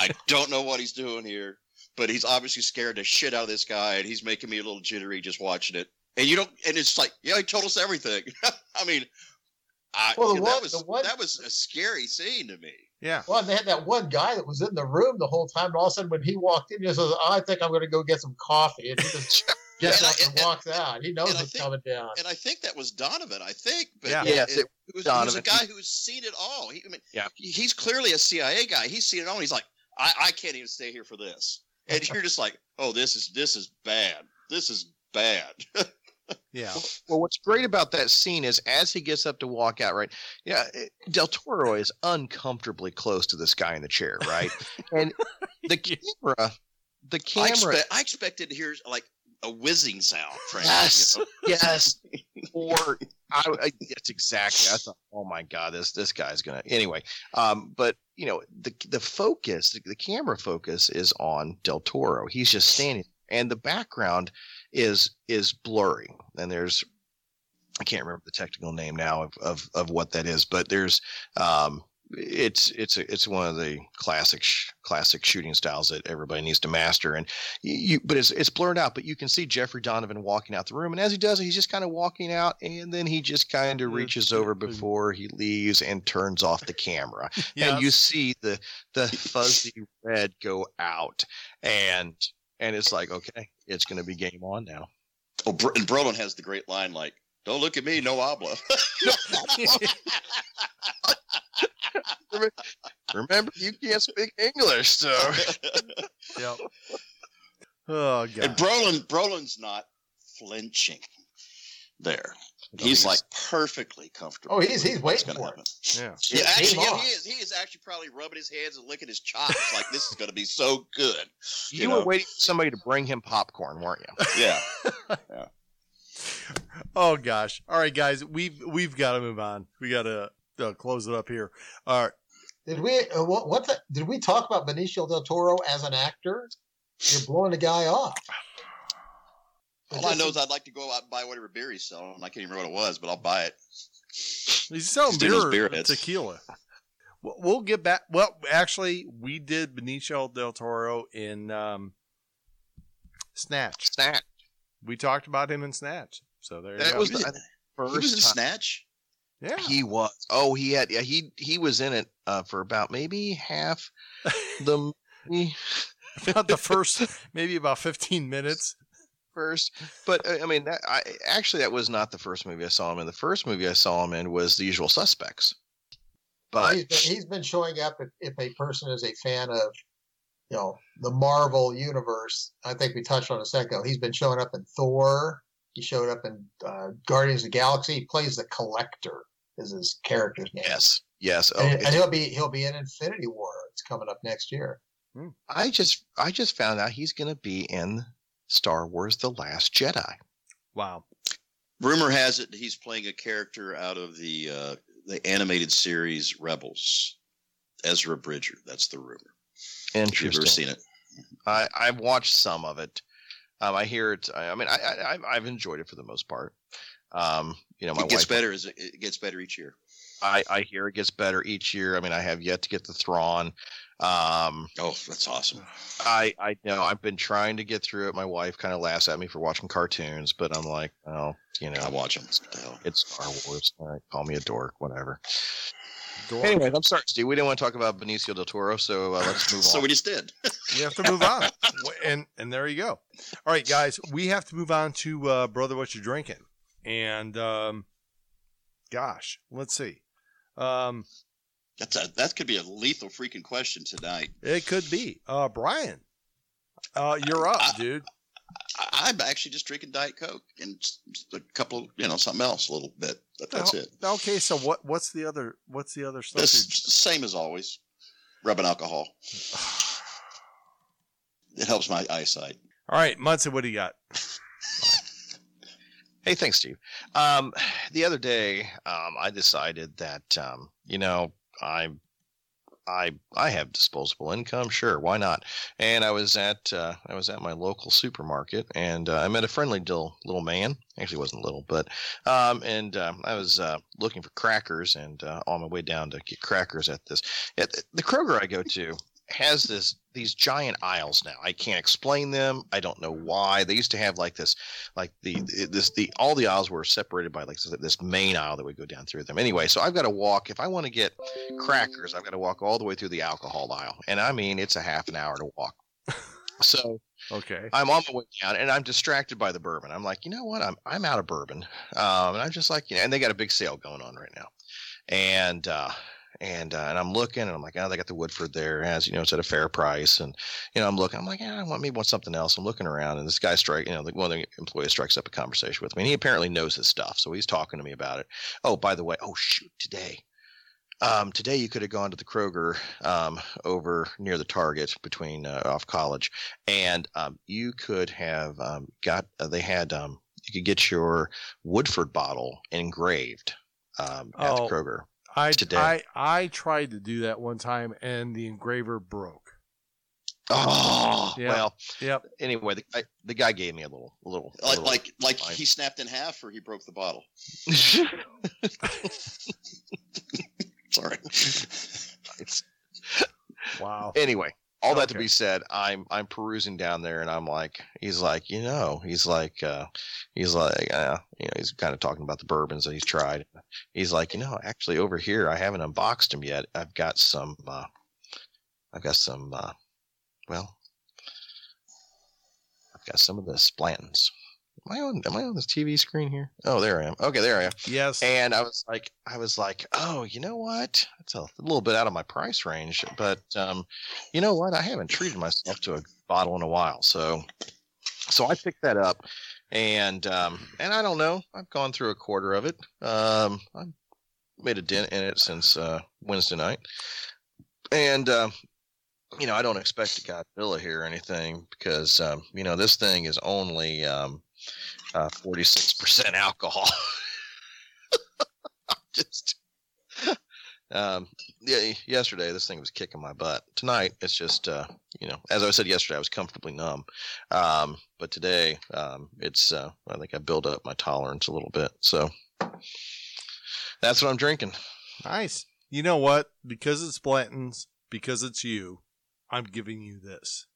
I don't know what he's doing here, but he's obviously scared the shit out of this guy, and he's making me a little jittery just watching it. And you don't, and it's like, yeah, he told us everything. I mean, I, well, the one, that was the one, that was a scary scene to me. Yeah. Well, and they had that one guy that was in the room the whole time, and all of a sudden when he walked in, he just says, oh, I think I'm going to go get some coffee. And he just gets up and, and, and walks and, out. He knows it's think, coming down. And I think that was Donovan, I think. But yeah. Yes, it, it, it was, Donovan. He was a guy who's seen it all. He, I mean, yeah. He's clearly a C I A guy. He's seen it all. And he's like, I, I can't even stay here for this. And you're just like, oh, this is this is bad. This is bad. Yeah. Well, well, what's great about that scene is as he gets up to walk out, right? Yeah. It, Del Toro is uncomfortably close to this guy in the chair, right? And the camera, the camera. I, expect, I expected to hear like a whizzing sound, frankly. Yes. You know? Yes. Or I, I, that's exactly. I thought, oh my God, this this guy's gonna. Anyway, um, but you know, the the focus, the, the camera focus is on Del Toro. He's just standing, and the background is is blurry, and there's I can't remember the technical name now of of, of what that is, but there's um it's it's a, it's one of the classic sh- classic shooting styles that everybody needs to master, and you but it's it's blurred out, but you can see Jeffrey Donovan walking out the room, and as he does it, he's just kind of walking out, and then he just kind of reaches over before he leaves and turns off the camera. Yeah. And you see the the fuzzy red go out, and and it's like, okay, it's going to be game on now. Oh, Bro- and Brolin has the great line, like, don't look at me, no habla. Remember, you can't speak English, so. Yep. Oh, God. And Brolin, Brolin's not flinching there. No, he's, he's like perfectly comfortable. Oh, he's he's waiting for happen. It. Yeah, yeah, actually, yeah, he is. He is actually probably rubbing his hands and licking his chops like this is going to be so good. You, you know? Were waiting for somebody to bring him popcorn, weren't you? Yeah. Yeah. Oh gosh! All right, guys, we've we've got to move on. We got to uh, close it up here. All right. Did we uh, what? what the, did we talk about Benicio del Toro as an actor? You're blowing the guy off. All I know is I'd like to go out and buy whatever beer he's selling. I can't even remember what it was, but I'll buy it. He's selling beer, beer tequila. We'll get back. Well, actually, we did Benicio del Toro in um, Snatch. Snatch. We talked about him in Snatch. So there that you go. Was the first he was in Snatch? Yeah. He was. Oh, he had. Yeah, he, he was in it uh, for about maybe half the movie. About the first, maybe about fifteen minutes. First, but I mean, that, I actually that was not the first movie I saw him in. The first movie I saw him in was The Usual Suspects. But he's been, he's been showing up if, if a person is a fan of, you know, the Marvel universe. I think we touched on a second. He's been showing up in Thor. He showed up in uh, Guardians of the Galaxy. He plays the Collector, is his character's name. Yes, yes, oh, and, and he'll be he'll be in Infinity War. It's coming up next year. I just I just found out he's going to be in Star Wars: The Last Jedi. Wow. Rumor has it he's playing a character out of the uh, the animated series Rebels. Ezra Bridger. That's the rumor. Interesting. If you've ever seen it. I, I've watched some of it. Um, I hear it. I, I mean, I, I, I've enjoyed it for the most part. Um, you know, my it gets wife, better as it gets better each year. I, I hear it gets better each year. I mean, I have yet to get to Thrawn. Um, oh, that's awesome. I, I you know I've been trying to get through it. My wife kind of laughs at me for watching cartoons, but I'm like, oh, you know, I watch them. It's Star Wars. All right, call me a dork, whatever. Dork. Anyway, I'm sorry, Steve. We didn't want to talk about Benicio Del Toro, so uh, let's move on. So we just did. You have to move on, and and there you go. All right, guys, we have to move on to uh, Brother, What You Drinking? And um, gosh, let's see. Um, That's a, that could be a lethal freaking question tonight. It could be. Uh, Brian, uh, you're up, I, dude. I, I'm actually just drinking Diet Coke and a couple, you know, something else a little bit. But that's it. Okay, so what? What's the other? What's the other stuff? Same as always, rubbing alcohol. It helps my eyesight. All right, Munson, what do you got? Hey, thanks, Steve. Um, the other day, um, I decided that um, you know. I, I, I have disposable income. Sure, why not? And I was at uh, I was at my local supermarket, and uh, I met a friendly little little man. Actually, wasn't little, but um, and uh, I was uh, looking for crackers, and uh, on my way down to get crackers at this at the Kroger I go to. Has this these giant aisles now. I can't explain them. I don't know why. They used to have like this, like the this the all the aisles were separated by like this main aisle that would go down through them. Anyway, so I've got to walk if I want to get crackers. I've got to walk all the way through the alcohol aisle, and I mean it's a half an hour to walk. So okay, I'm on my way down, and I'm distracted by the bourbon. I'm like, you know what? I'm I'm out of bourbon, um, and I'm just like, you know, and they got a big sale going on right now, and. uh And uh, and I'm looking, and I'm like, oh, they got the Woodford there, as you know, it's at a fair price. And you know, I'm looking, I'm like, yeah, I want maybe want something else. I'm looking around, and this guy strike, you know, the, one of the employees strikes up a conversation with me, and he apparently knows his stuff, so he's talking to me about it. Oh, by the way, oh shoot, today, um, today you could have gone to the Kroger um, over near the Target between uh, off College, and um, you could have um, got uh, they had um, you could get your Woodford bottle engraved um, at oh. the Kroger. I, I I tried to do that one time, and the engraver broke. Oh yep. well. Yep. Anyway, the, I, the guy gave me a little, a little, like, a little like, like he snapped in half, or he broke the bottle. Sorry. It's... Wow. Anyway, all okay. that to be said, I'm I'm perusing down there, and I'm like, he's like, you know, he's like, uh, he's like, uh, you know, he's kind of talking about the bourbons that he's tried. He's like, you know, actually over here, I haven't unboxed them yet. I've got some, uh, I've got some, uh, well, I've got some of the Blanton's. Am I on, am I on this T V screen here? Oh, there I am. Okay, there I am. Yes. And I was like, I was like, oh, you know what? That's a little bit out of my price range, but um, you know what? I haven't treated myself to a bottle in a while. So, so I picked that up. And, um, and I don't know, I've gone through a quarter of it. Um, I've made a dent in it since, uh, Wednesday night. And, um, uh, you know, I don't expect a Godzilla here or anything because, um, you know, this thing is only, um, uh, forty-six percent alcohol. Just, um, yeah, yesterday this thing was kicking my butt. Tonight it's just, uh, you know, as I said yesterday, I was comfortably numb. Um, but today, um, it's, uh, I think I built up my tolerance a little bit. So that's what I'm drinking. Nice. You know what? Because it's Blanton's, because it's you, I'm giving you this.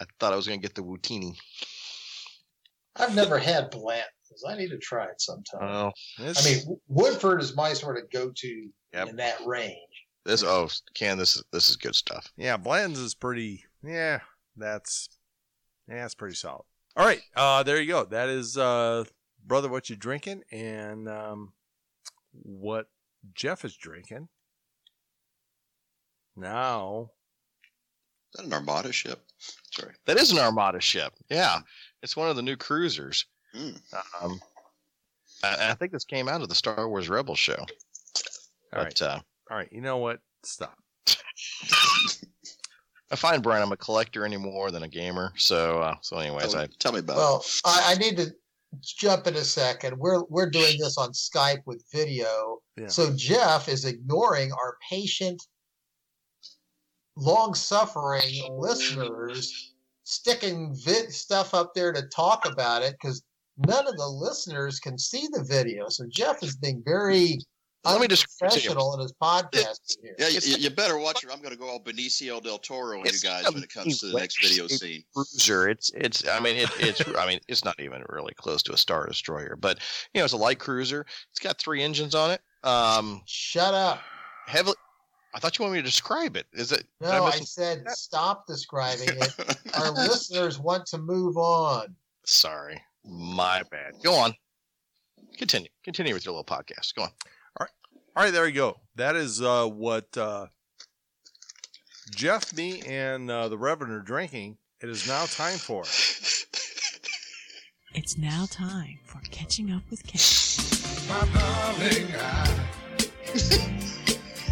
I thought I was going to get the Woutini. I've never had Blanton's. I need to try it sometime. Oh, I mean, Woodford is my sort of go-to yep. in that range. This oh, Ken, this is this is good stuff. Yeah, Blanton's is pretty. Yeah, that's yeah, it's pretty solid. All right, uh, there you go. That is, uh, Brother, What You Drinking, and um, what Jeff is drinking now. Is that an Armada ship? Sorry, that is an Armada ship. Yeah. It's one of the new cruisers. Mm. Um, I, I think this came out of the Star Wars Rebels show. All but, right. Uh, All right. You know what? Stop. I find, Brian, I'm a collector any more than a gamer. So, uh, so anyways, tell me, I tell me about. Well, it. I, I need to jump in a second. We're we're doing this on Skype with video. Yeah. So Jeff is ignoring our patient, long-suffering listeners. sticking vid- stuff up there to talk about it because none of the listeners can see the video. So Jeff is being very Let me just professional in his podcast. Here. Yeah, you, you better watch it. I'm going to go all Benicio Del Toro on it's you guys when it comes to the next video scene. Cruiser. It's it's. I mean, it, it's. I mean, it's not even really close to a Star Destroyer, but you know, it's a light cruiser. It's got three engines on it. Um, Shut up. Heavily. I thought you wanted me to describe it. Is it? No, I, I said that? Stop describing it. Our listeners want to move on. Sorry, my bad. Go on. Continue. Continue with your little podcast. Go on. All right, there we go. That is uh, what uh, Jeff, me, and uh, the Reverend are drinking. It is now time for. It's now time for Catching Up with Ken. My darling, I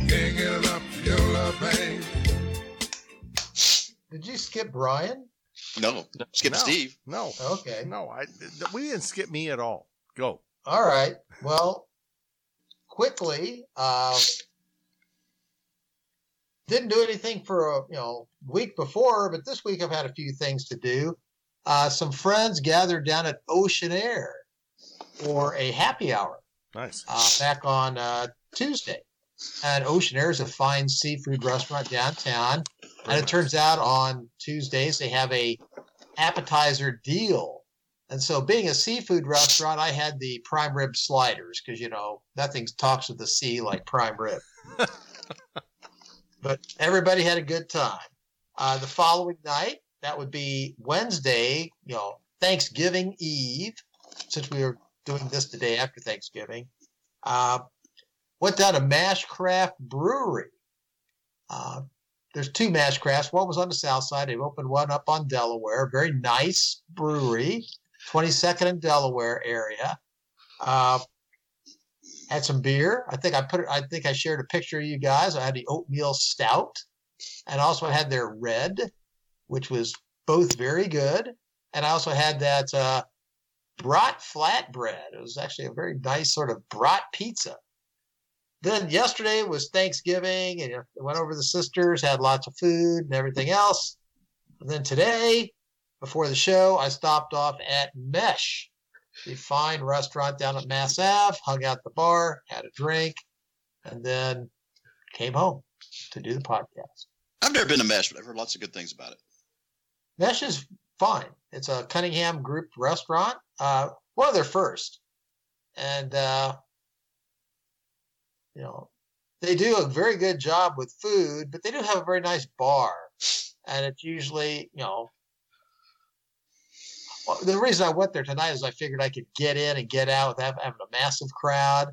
can't get up your love, babe. Did you skip Brian? No. Skip no, Steve. No. Okay. No, I, we didn't skip me at all. Go. All right. Well. Quickly, uh, didn't do anything for a you know week before, but this week I've had a few things to do. Uh, some friends gathered down at Ocean Air for a happy hour. Nice. Uh, back on uh, Tuesday, and Ocean Air is a fine seafood restaurant downtown. And it turns out on Tuesdays they have a appetizer deal. And so being a seafood restaurant, I had the prime rib sliders because, you know, nothing talks with the sea like prime rib. But everybody had a good time. Uh, the following night, that would be Wednesday, you know, Thanksgiving Eve, since we were doing this the day after Thanksgiving, uh, went down to Mash Craft Brewery. Uh, there's two Mash Crafts. One was on the south side. They've opened one up on Delaware. Very nice brewery. twenty-second and Delaware area. Uh, had some beer. I think I put it, I think I shared a picture of you guys. I had the oatmeal stout, and also I had their red, which was both very good. And I also had that uh, brat flatbread. It was actually a very nice sort of brat pizza. Then yesterday was Thanksgiving, and went over to the sisters, had lots of food and everything else. And then today, before the show, I stopped off at Mesh, the fine restaurant down at Mass Ave, hung out the bar, had a drink, and then came home to do the podcast. I've never been to Mesh, but I've heard lots of good things about it. Mesh is fine. It's a Cunningham Group restaurant, uh, one of their first. And, uh, you know, they do a very good job with food, but they do have a very nice bar. And it's usually, you know, well, the reason I went there tonight is I figured I could get in and get out without having a massive crowd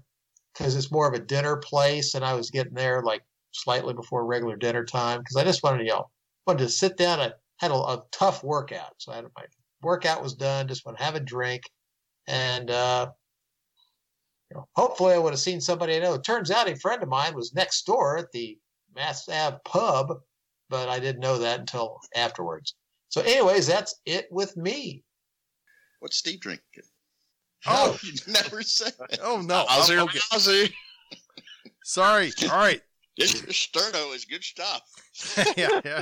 because it's more of a dinner place, and I was getting there like slightly before regular dinner time because I just wanted to, you know, wanted to sit down. I had a, a tough workout, so I had, my workout was done. Just want to have a drink, and uh, you know, hopefully I would have seen somebody I know. It turns out a friend of mine was next door at the Mass Ave pub, but I didn't know that until afterwards. So, anyways, that's it with me. What's Steve drinking? Oh, you never said that. Oh, no. Ozzy. Okay. Ozzy. Sorry. All right. This Sterno is good stuff. yeah, yeah.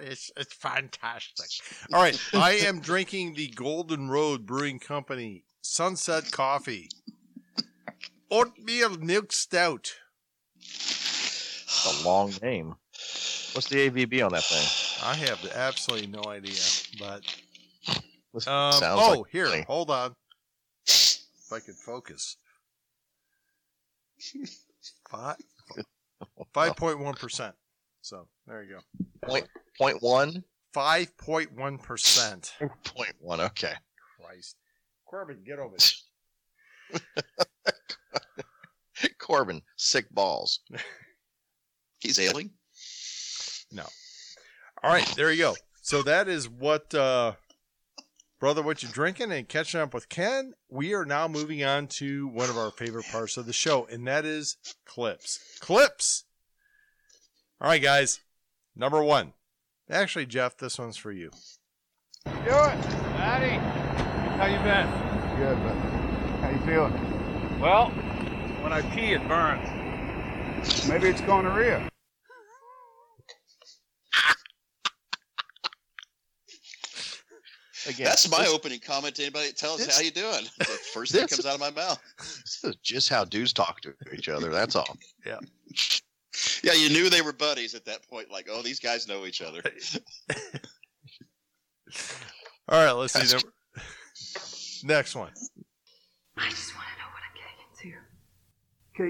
It's, it's fantastic. All right. I am drinking the Golden Road Brewing Company Sunset Coffee. Oatmeal Milk Stout. That's a long name. What's the A B V on that thing? I have absolutely no idea, but... Um, oh, like here, funny. Hold on. If I could focus. Five, five point one percent. So, there you go. Point, point one? five point one percent. point one, okay. Christ. Corbin, get over here. Corbin, sick balls. He's ailing? No. All right, there you go. So that is what... Uh, Brother, what you drinking and catching up with Ken. We are now moving on to one of our favorite parts of the show, and that is clips. Clips! All right, guys. Number one. Actually, Jeff, this one's for you. Do it! Howdy! How you been? Good, brother. How you feeling? Well, when I pee, it burns. Maybe it's gonorrhea. Again, that's my this, opening comment to anybody. Tell us this, how you doing. The first thing that comes out of my mouth. This is just how dudes talk to each other. That's all. Yeah. Yeah, you knew they were buddies at that point. Like, oh, these guys know each other. All right, let's see. Number... Next one. I just want to know what I'm getting into.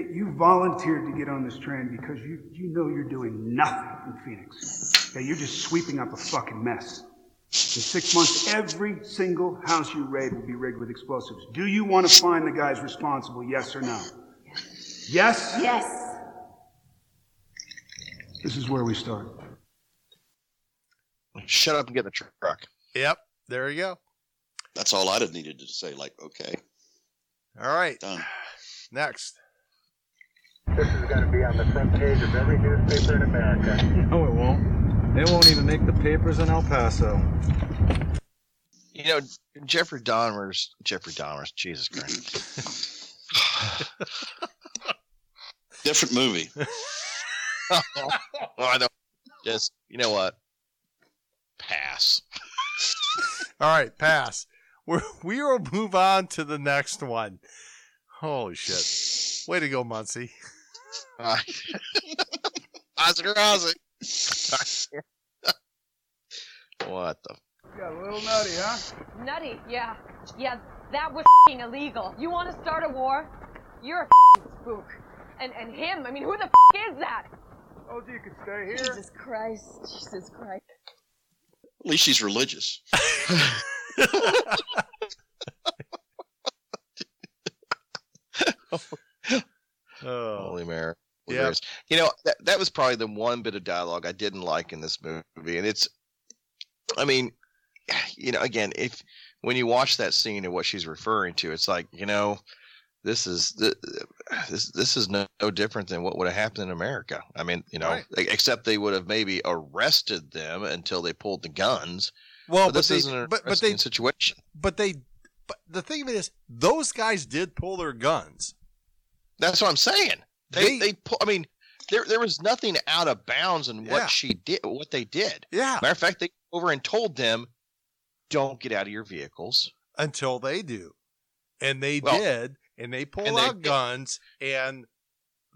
Kate, you volunteered to get on this train because you, you know you're doing nothing in Phoenix. Okay, you're just sweeping up a fucking mess. In six months, every single house you raid will be rigged with explosives. Do you want to find the guys responsible, yes or no? Yes? Yes. This is where we start. Shut up and get in the truck. Yep, there you go. That's all I'd have needed to say, like, okay. All right. Done. Next. This is going to be on the front page of every newspaper in America. No, it won't. They won't even make the papers in El Paso. You know, Jeffrey Dahmer's... Jeffrey Dahmer's... Jesus Christ. Different movie. Oh, I don't... Just, you know what? Pass. All right, pass. We're, we will move on to the next one. Holy shit. Way to go, Muncie. Uh, Oscar Isaac. What the? Got a little nutty, huh? Nutty, yeah, yeah. That was f***ing illegal. You want to start a war? You're a f***ing spook. And and him? I mean, who the f*** is that? Oh, you could stay here. Jesus Christ! Jesus Christ! At least she's religious. Oh. Holy Mary. Yeah, you know, that, that was probably the one bit of dialogue I didn't like in this movie, and it's, I mean, you know, again, if when you watch that scene and what she's referring to, it's like, you know, this is the this this is no, no different than what would have happened in America. I mean, you know, right. Except they would have maybe arrested them until they pulled the guns. Well, but, but this they, isn't an but, but they, situation. But they, but the thing of it is, those guys did pull their guns. That's what I'm saying. They, they, they pull, I mean, there, there was nothing out of bounds in what yeah. she did, what they did. Yeah. Matter of fact, they over and told them, "Don't get out of your vehicles until they do," and they well, did, and they pulled and out they, guns, and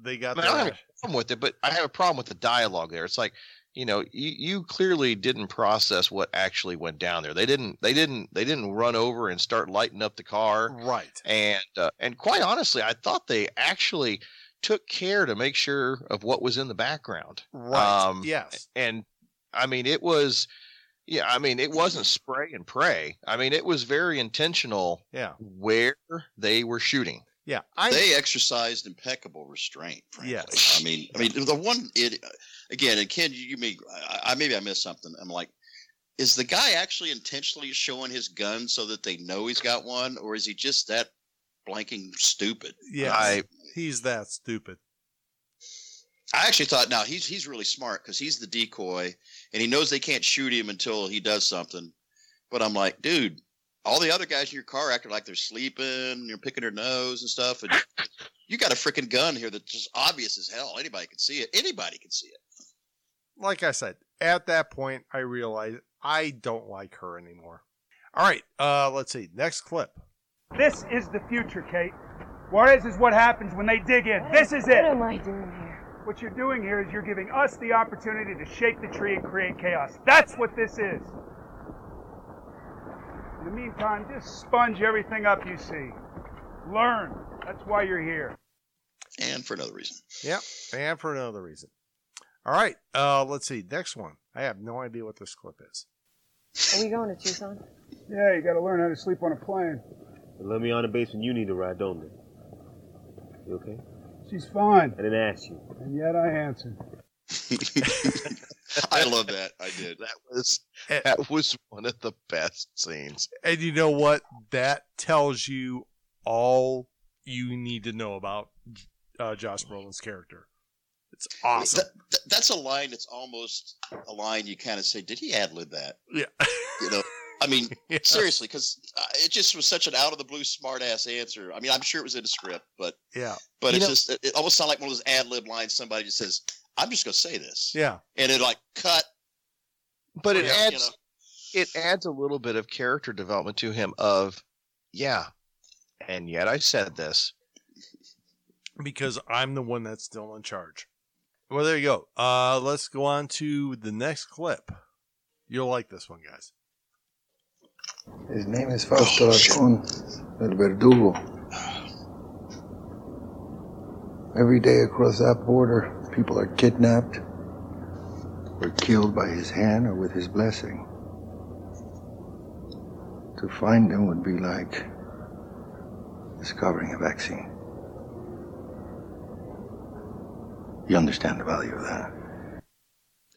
they got. I, mean, I don't have a problem with it, but I have a problem with the dialogue there. It's like, you know, you, you clearly didn't process what actually went down there. They didn't, they didn't, they didn't run over and start lighting up the car, right? And uh, and quite honestly, I thought they actually took care to make sure of what was in the background. Right. Um, yes. And I mean, it was, yeah, I mean, it wasn't spray and pray. I mean, it was very intentional. Yeah. Where they were shooting. Yeah. I, they exercised impeccable restraint. Frankly. Yes. I mean, I mean, the one, it again, and Ken, you mean, I, I, maybe I missed something. I'm like, is the guy actually intentionally showing his gun so that they know he's got one? Or is he just that blanking stupid? Yeah. I, He's that stupid. I actually thought, no, he's he's really smart because he's the decoy, and he knows they can't shoot him until he does something. But I'm like, dude, all the other guys in your car acting like they're sleeping, and you're picking their nose and stuff, and you got a freaking gun here that's just obvious as hell. Anybody can see it. Anybody can see it. Like I said, at that point, I realized I don't like her anymore. All right, uh, let's see. Next clip. This is the future, Kate. Juarez is what happens when they dig in. What this is, is it. What am I doing here? What you're doing here is you're giving us the opportunity to shake the tree and create chaos. That's what this is. In the meantime, just sponge everything up you see. Learn. That's why you're here. And for another reason. Yep. And for another reason. All right. Uh, let's see. Next one. I have no idea what this clip is. Are we going to Tucson? Yeah, you got to learn how to sleep on a plane. Well, let me on the base when you need a ride, don't they? You okay? She's fine. I didn't ask you. And yet I answered. I love that. I did. That was that was one of the best scenes. And you know what? That tells you all you need to know about uh, Josh Brolin's character. It's awesome. That, that, that's a line that's almost a line you kind of say, did he ad-lib that? Yeah. You know? I mean, yeah. Seriously, because it just was such an out-of-the-blue, smart-ass answer. I mean, I'm sure it was in a script, but yeah, but it's just it almost sounded like one of those ad-lib lines. Somebody just says, I'm just going to say this. Yeah. And it, like, cut. But it adds, you know, it adds a little bit of character development to him of, yeah, and yet I said this. Because I'm the one that's still in charge. Well, there you go. Uh, let's go on to the next clip. You'll like this one, guys. His name is Fausto Arcon, El Verdugo. Every day across that border, people are kidnapped or killed by his hand or with his blessing. To find them would be like discovering a vaccine. You understand the value of that.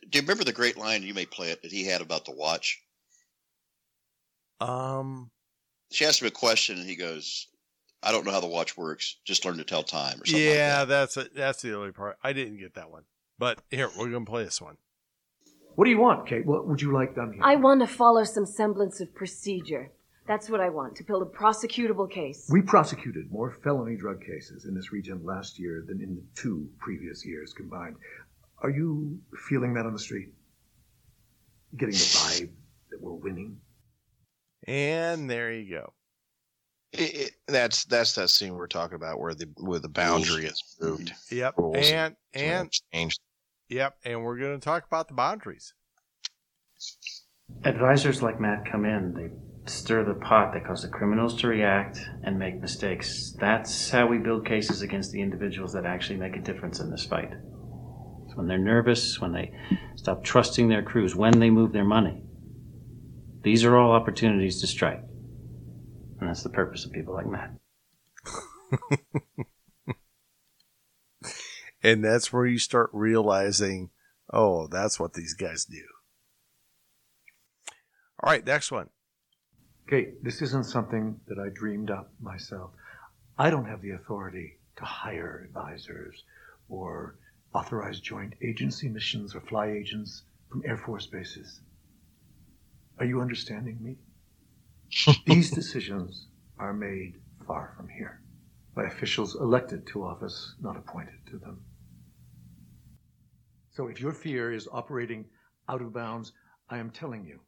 Do you remember the great line, you may play it, that he had about the watch? Um, She asked him a question, and he goes, I don't know how the watch works. Just learn to tell time or something yeah, like that. that's a, that's the only part. I didn't get that one. But here, we're going to play this one. What do you want, Kate? What would you like done here? I want to follow some semblance of procedure. That's what I want, to build a prosecutable case. We prosecuted more felony drug cases in this region last year than in the two previous years combined. Are you feeling that on the street? Getting the vibe that we're winning? And there you go. It, it, that's that's that scene we're talking about where the where the boundary is moved. Yep, and and changed. Yep, and we're going to talk about the boundaries. Advisors like Matt come in. They stir the pot that causes the criminals to react and make mistakes. That's how we build cases against the individuals that actually make a difference in this fight. It's when they're nervous, when they stop trusting their crews, when they move their money. These are all opportunities to strike. And that's the purpose of people like Matt. And that's where you start realizing, oh, that's what these guys do. All right, next one. Kate, this isn't something that I dreamed up myself. I don't have the authority to hire advisors or authorize joint agency missions or fly agents from Air Force bases. Are you understanding me? These decisions are made far from here by officials elected to office, not appointed to them. So if your fear is operating out of bounds, I am telling you,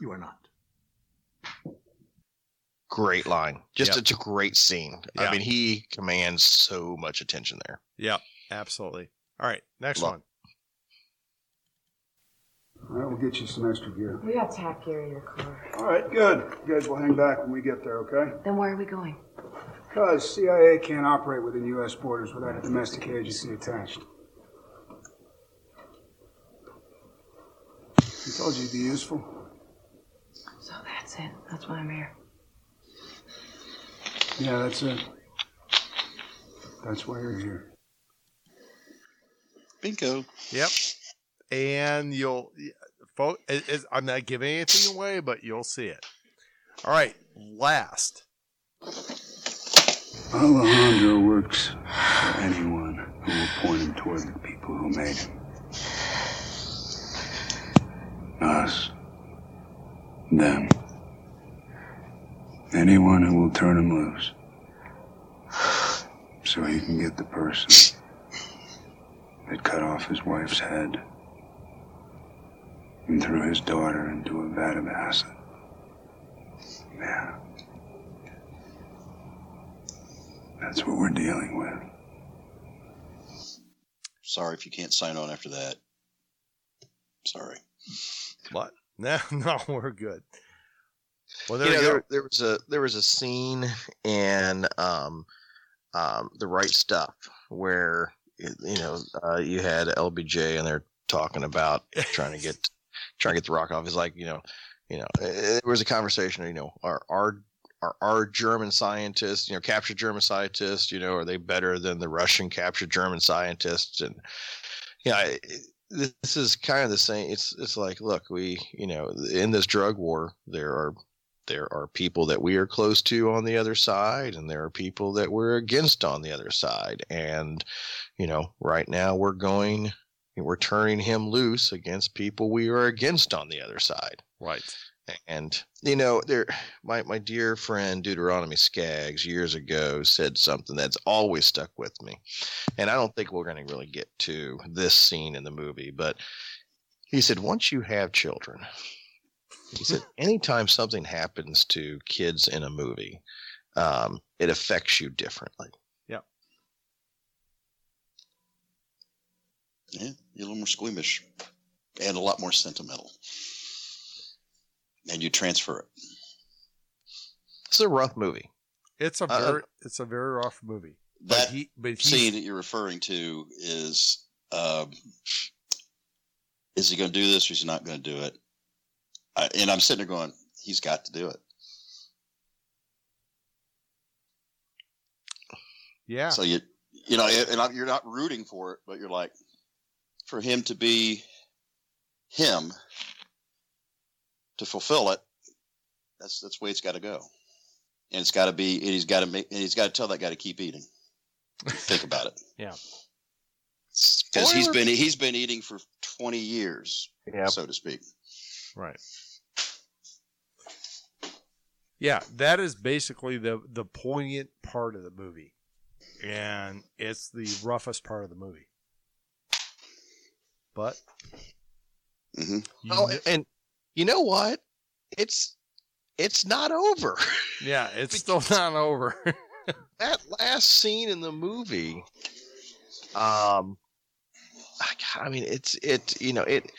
you are not. Great line. Just yep. It's a great scene. Yep. I mean, he commands so much attention there. Yeah, absolutely. All right, next Love. one. All right, we'll get you some extra gear. We got tack gear in your car. All right, good. You guys will hang back when we get there, okay? Then where are we going? Because C I A can't operate within U S borders without a domestic agency attached. I told you it'd be useful. So that's it. That's why I'm here. Yeah, that's it. That's why you're here. Bingo. Yep. And you'll, I'm not giving anything away, but you'll see it. All right, last. Alejandro works for anyone who will point him toward the people who made him. Us. Them. Anyone who will turn him loose. So he can get the person that cut off his wife's head. And threw his daughter into a vat of acid. Yeah. That's what we're dealing with. Sorry if you can't sign on after that. Sorry. What? No, no, we're good. Well, there, you know, there, there was a there was a scene in um, um, The Right Stuff where you know uh, you had L B J and they're talking about trying to get. Trying to get the rock off. It's like, you know, you know, there was a conversation, you know, are our, are our German scientists, you know, captured German scientists, you know, are they better than the Russian captured German scientists? And, you know, it, this is kind of the same. It's, it's like, look, we, you know, in this drug war, there are, there are people that we are close to on the other side, and there are people that we're against on the other side. And, you know, right now we're going, we're turning him loose against people we are against on the other side. Right. And, you know, there, my, my dear friend Deuteronomy Skaggs years ago said something that's always stuck with me. And I don't think we're going to really get to this scene in the movie, but he said, once you have children, He said, anytime something happens to kids in a movie, um, it affects you differently. Yeah. Yeah, you're a little more squeamish and a lot more sentimental. And you transfer it. It's a rough movie. It's a very, uh, it's a very rough movie. That but he, but scene that you're referring to is, um, is he going to do this or is he not going to do it? I, and I'm sitting there going, he's got to do it. Yeah. So you, you know, and I, you're not rooting for it, but you're like, for him to be him, to fulfill it, that's that's the way it's got to go, and it's got to be, and he's got to make, and he's got to tell that guy to keep eating. Think about it. Yeah. Because he's been he's been eating for twenty years, yep. so to speak. Right. Yeah, that is basically the the poignant part of the movie, and it's the roughest part of the movie. But, mm-hmm. you, oh, and, and you know what? It's it's not over. Yeah, it's still not over. That last scene in the movie, um, I, I mean, it's it you know it.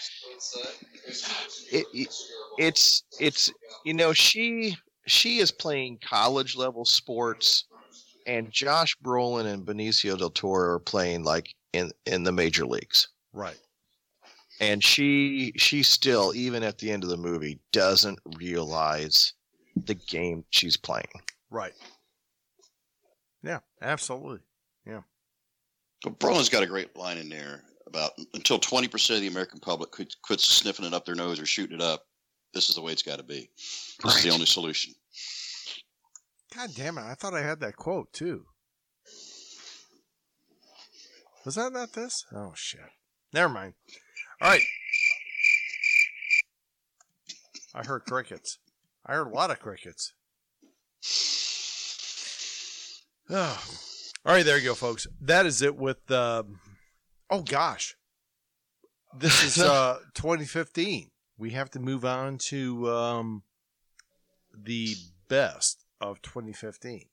It, it, it's it's you know she she is playing college level sports, and Josh Brolin and Benicio Del Toro are playing like in, in the major leagues, right? And she she still, even at the end of the movie, doesn't realize the game she's playing, right? Yeah, absolutely. Yeah, but Brolin's got a great line in there. About until twenty percent of the American public quit, quits sniffing it up their nose or shooting it up, this is the way it's got to be. This right. is the only solution. God damn it. I thought I had that quote, too. Was that not this? Oh, shit. Never mind. All right. I heard crickets. I heard a lot of crickets. Oh. All right, there you go, folks. That is it with... Um, Oh, gosh. This is uh, twenty fifteen. We have to move on to um, the best of twenty fifteen.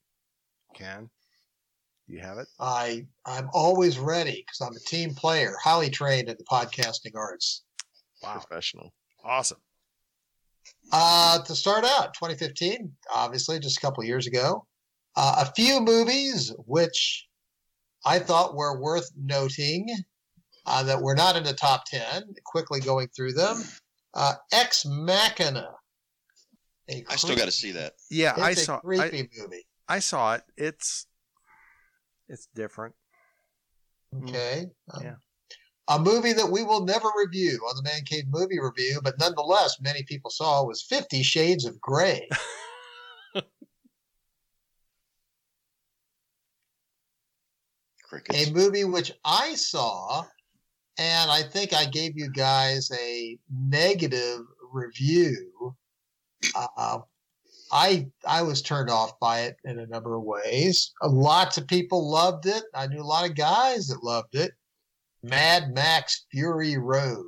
Ken, do you have it? I, I'm always ready because I'm a team player, highly trained in the podcasting arts. Wow. Professional. Awesome. Uh, to start out, twenty fifteen, obviously, just a couple years ago. Uh, a few movies which... I thought were worth noting uh, that were not in the top ten. Quickly going through them, uh, Ex Machina. Creepy, I still got to see that. Yeah, it's I a saw. Creepy I, movie. I saw it. It's it's different. Okay. Um, yeah. A movie that we will never review on the Man Cave Movie Review, but nonetheless, many people saw was Fifty Shades of Grey. Crickets. A movie which I saw, and I think I gave you guys a negative review. Uh, I I was turned off by it in a number of ways. Uh, lots of people loved it. I knew a lot of guys that loved it. Mad Max Fury Road.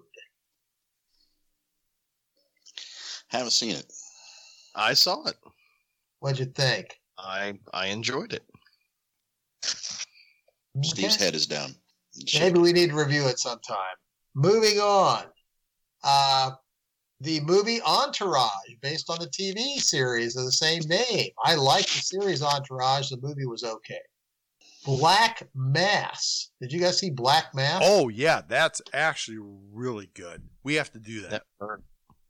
Haven't seen it. I saw it. What'd you think? I I enjoyed it. Okay. Steve's head is down. Shit. Maybe we need to review it sometime. Moving on. Uh, the movie Entourage, based on the T V series of the same name. I liked the series Entourage. The movie was okay. Black Mass. Did you guys see Black Mass? Oh, yeah. That's actually really good. We have to do that.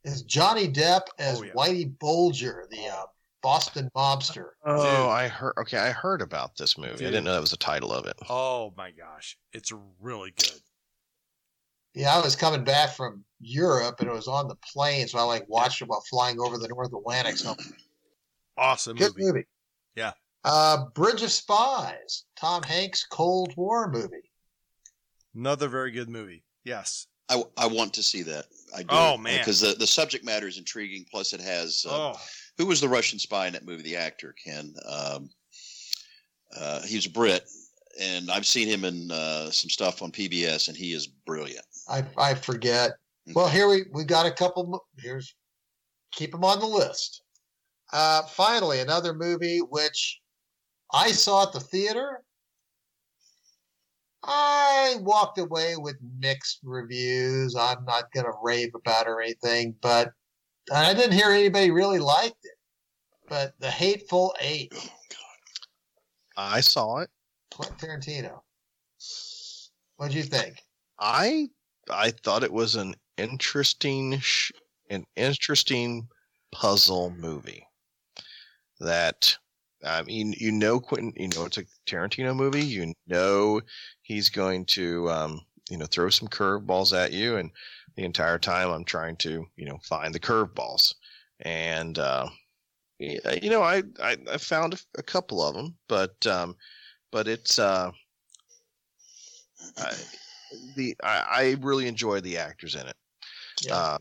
It's Johnny Depp as oh, yeah. Whitey Bulger, the uh, Boston mobster. Oh, dude. I heard. Okay, I heard about this movie. Dude. I didn't know that was the title of it. Oh my gosh, it's really good. Yeah, I was coming back from Europe, and it was on the plane, so I like watched it while flying over the North Atlantic. Something awesome, good movie. movie. Yeah, uh, Bridge of Spies, Tom Hanks' Cold War movie. Another very good movie. Yes, I, I want to see that. I do. Oh man, because the the subject matter is intriguing. Plus, it has. Uh, oh. Who was the Russian spy in that movie? The actor, Ken. Um, uh, he was a Brit, and I've seen him in uh, some stuff on P B S, and he is brilliant. I I forget. Okay. Well, here we we got a couple. Here's keep them on the list. Uh, finally, another movie which I saw at the theater. I walked away with mixed reviews. I'm not going to rave about it or anything, but I didn't hear anybody really liked it. But The Hateful Eight. Oh, God. I saw it. Quentin Tarantino. What'd you think? I I thought it was an interesting an interesting puzzle movie. That I mean, you know, Quentin, you know, it's a Tarantino movie. You know, he's going to, um, you know, throw some curveballs at you. And the entire time I'm trying to, you know, find the curveballs. And, uh, you know, I, I, I found a couple of them, but, um, but it's, uh, I, the, I, I really enjoy the actors in it. Yeah. Uh,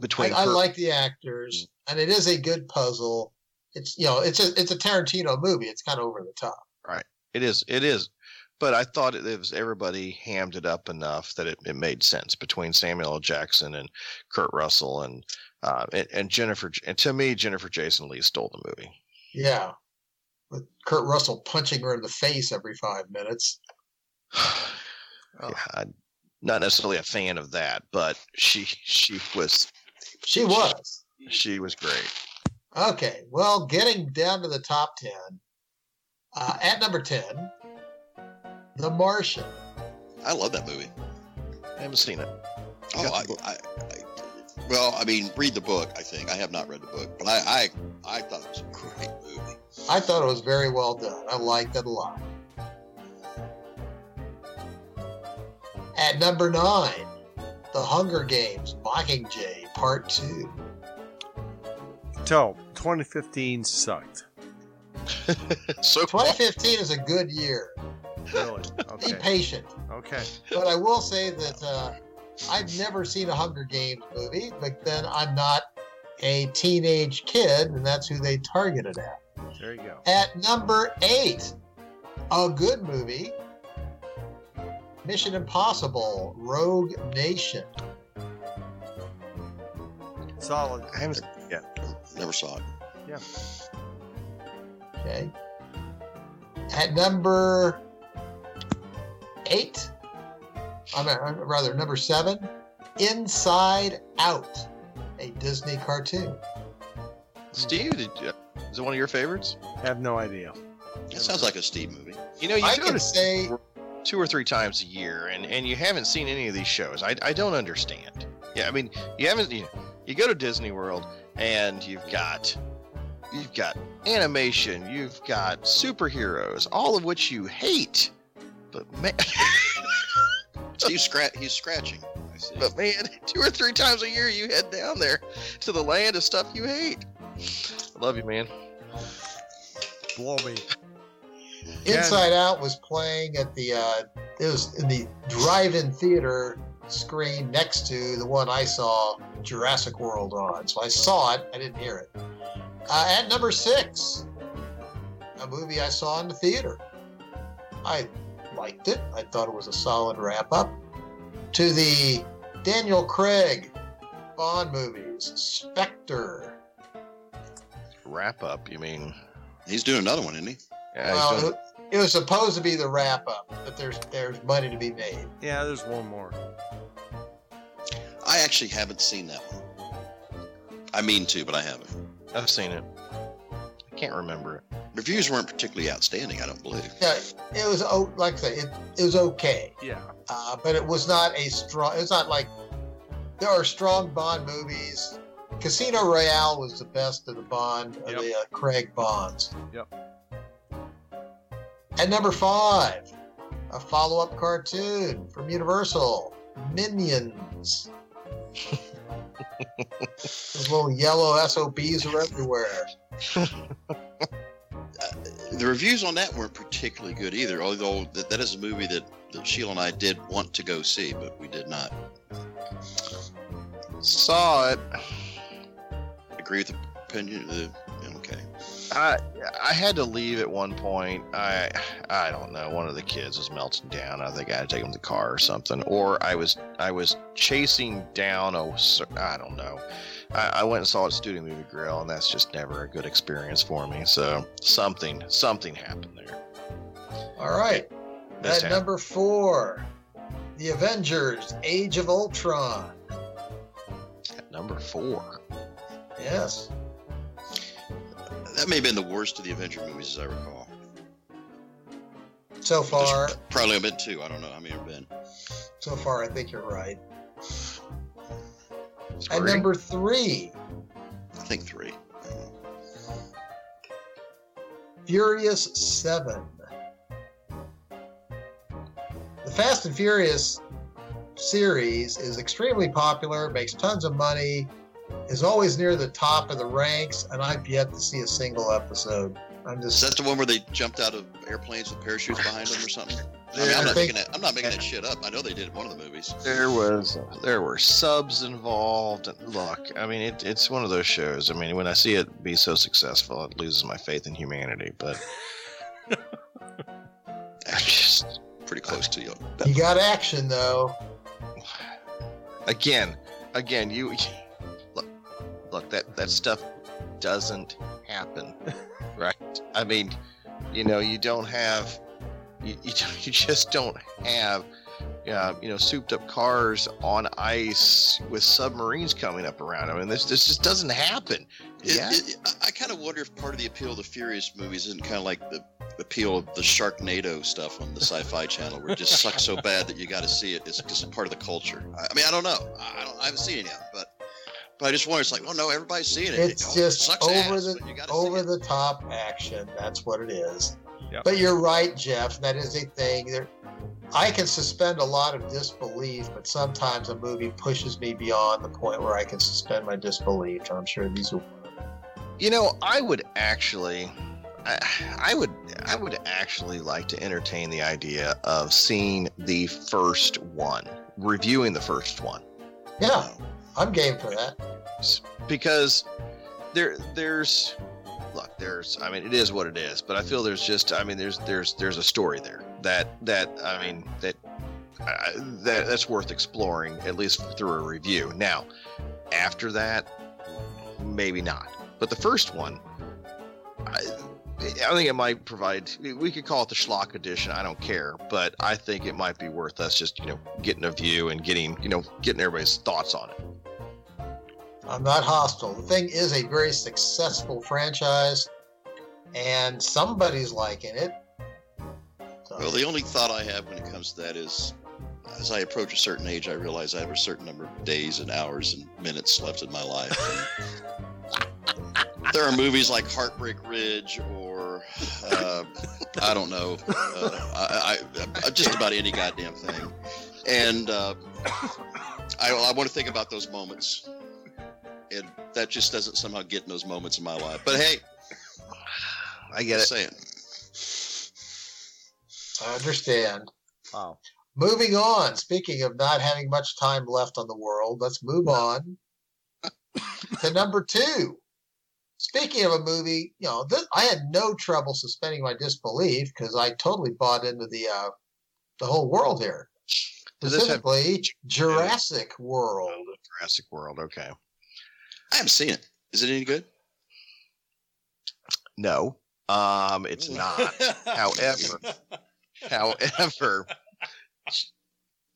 between I, I like the actors, and it is a good puzzle. It's, you know, it's a, it's a Tarantino movie. It's kind of over the top. Right. It is. It is. But I thought it, it was everybody hammed it up enough that it, it made sense between Samuel L. Jackson and Kurt Russell and, uh, and, and Jennifer. And to me, Jennifer Jason Leigh stole the movie. Yeah. With Kurt Russell punching her in the face every five minutes. oh. yeah, I'm not necessarily a fan of that, but she, she was, she was, she, she was great. Okay, well, getting down to the top ten, uh, at number ten, The Martian. I love that movie. I haven't seen it. Oh, I, I, I, well, I mean, read the book. I think I have not read the book, but I, I, I thought it was a great movie. I thought it was very well done. I liked it a lot. At number nine, The Hunger Games: Mockingjay Part Two. Tell twenty fifteen sucked. So twenty fifteen is a good year. Really? Okay. Be patient. Okay. But I will say that uh, I've never seen a Hunger Games movie, but then I'm not a teenage kid, and that's who they targeted at. There you go. At number eight, a good movie, Mission Impossible: Rogue Nation. Solid. I haven't Yeah, never saw it. Yeah. Okay. At number eight, I'm rather number seven, Inside Out, a Disney cartoon. Steve, did you, is it one of your favorites? I have no idea. It sounds like a Steve movie. You know, you I can say two or three times a year, and, and you haven't seen any of these shows. I I don't understand. Yeah, I mean, you haven't. You, you go to Disney World. And you've got, you've got animation, you've got superheroes, all of which you hate. But man, he's, scra- he's scratching. I see. But man, two or three times a year you head down there to the land of stuff you hate. I love you, man. Blow me. Inside yeah. Out was playing at the, uh, it was in the drive-in theater screen next to the one I saw Jurassic World on. So I saw it, I didn't hear it. Uh, at number six, a movie I saw in the theater. I liked it. I thought it was a solid wrap up to the Daniel Craig Bond movies, Spectre. Wrap up, you mean? He's doing another one, isn't he? Yeah, well, he's doing... It was supposed to be the wrap up, but there's there's money to be made. Yeah, there's one more. I actually haven't seen that one. I mean to, but I haven't. I've seen it. I can't remember it. Reviews weren't particularly outstanding, I don't believe. Yeah, it was like I say, it, it was okay. Yeah. Uh, but it was not a strong. It's not like there are strong Bond movies. Casino Royale was the best of the Bond, yep. of the uh, Craig Bonds. Yep. At number five, a follow-up cartoon from Universal, Minions. Those little yellow S O Bs are everywhere. uh, the reviews on that weren't particularly good either, although that, that is a movie that, that Sheila and I did want to go see, but we did not. Saw it. Agree with the opinion? Uh, okay. I I had to leave at one point. I I don't know. One of the kids was melting down. I think I had to take him to the car or something. Or I was I was chasing down a I don't know. I, I went and saw it at Studio Movie Grill, and that's just never a good experience for me. So something something happened there. All right, at number four, The Avengers: Age of Ultron. At number four. Yes. That may have been the worst of the Avenger movies, as I recall. So far. There's probably been two. I don't know how many have been. So far, I think you're right. At number three. I think three. Furious Seven. The Fast and Furious series is extremely popular, makes tons of money, is always near the top of the ranks, and I've yet to see a single episode. I'm just. Is that the one where they jumped out of airplanes with parachutes behind them or something? I mean, I'm not making that, I'm not making that shit up. I know they did one of the movies. There was, uh, there were subs involved. Look, I mean, it, it's one of those shows. I mean, when I see it be so successful, it loses my faith in humanity. But just pretty close to you. You got action though. Again, again, you. Look, that, that stuff doesn't happen, right? I mean, you know, you don't have, you you, you just don't have, uh, you know, souped up cars on ice with submarines coming up around them. I mean, this this just doesn't happen. It, yeah, it, I kind of wonder if part of the appeal of the Furious movies isn't kind of like the appeal of the Sharknado stuff on the Sci-Fi Channel, where it just sucks so bad that you got to see it. It's just part of the culture. I, I mean, I don't know. I, don't, I haven't seen it yet, but. But I just wonder, it's like, well, no, everybody's seeing it. It's it, just it over ass, the over the top action. That's what it is. Yep. But you're right, Jeff. That is a thing. There, I can suspend a lot of disbelief, but sometimes a movie pushes me beyond the point where I can suspend my disbelief. I'm sure these will. You know, I would actually, I, I would, I would actually like to entertain the idea of seeing the first one, reviewing the first one. Yeah. I'm game for that. Because there, there's, look, there's, I mean, it is what it is, but I feel there's just, I mean, there's, there's, there's a story there that, that, I mean, that, uh, that that's worth exploring, at least through a review. Now, after that, maybe not. But the first one, I, I think it might provide, we could call it the schlock edition. I don't care, but I think it might be worth us just, you know, getting a view and getting, you know, getting everybody's thoughts on it. I'm not hostile. The thing is a very successful franchise, and somebody's liking it. So. Well, the only thought I have when it comes to that is, as I approach a certain age, I realize I have a certain number of days and hours and minutes left in my life. There are movies like Heartbreak Ridge or, uh, I don't know, uh, I, I, I, just about any goddamn thing. And uh, I, I want to think about those moments. And that just doesn't somehow get in those moments in my life. But hey, I get it. Saying. I understand. Wow. Moving on. Speaking of not having much time left on the world, let's move on to number two. Speaking of a movie, you know, this, I had no trouble suspending my disbelief because I totally bought into the uh, the whole world here. Specifically, have- Jurassic World. Oh, Jurassic World, okay. I haven't seen it. Is it any good? No, um, it's not. however, however,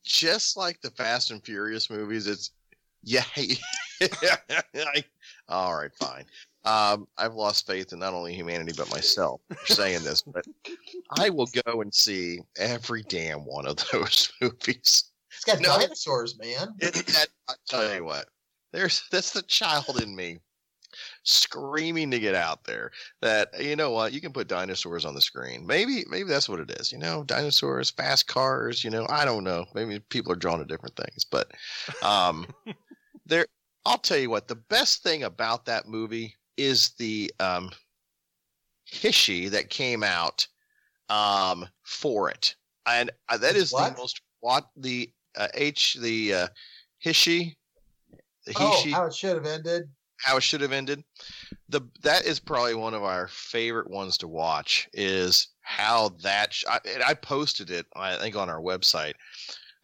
just like the Fast and Furious movies, it's yeah. All right, fine. Um, I've lost faith in not only humanity, but myself for saying this, but I will go and see every damn one of those movies. It's got no, dinosaurs, man. It, that, I'll tell you what, there's, that's the child in me screaming to get out there that, you know what, you can put dinosaurs on the screen. Maybe, maybe that's what it is. You know, dinosaurs, fast cars, you know, I don't know. Maybe people are drawn to different things, but, um, there, I'll tell you what, the best thing about that movie is the um, Hishy that came out um, for it, and uh, that is what? the most what the uh, H the uh, Hishy. The Hishy. Oh, how it should have ended. how it should have ended. The that is probably one of our favorite ones to watch, is how that sh- I, I posted it, I think, on our website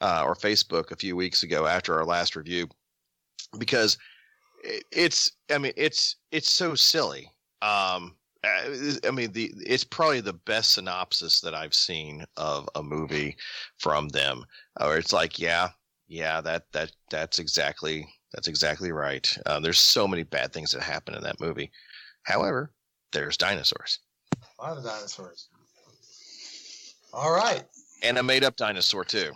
uh, or Facebook a few weeks ago after our last review, because it, it's I mean it's it's so silly. Um, I mean, the it's probably the best synopsis that I've seen of a movie from them. Or it's like, yeah, yeah, that that that's exactly that's exactly right. Uh, there's so many bad things that happen in that movie. However, there's dinosaurs. A lot of dinosaurs. All right. And a made-up dinosaur too.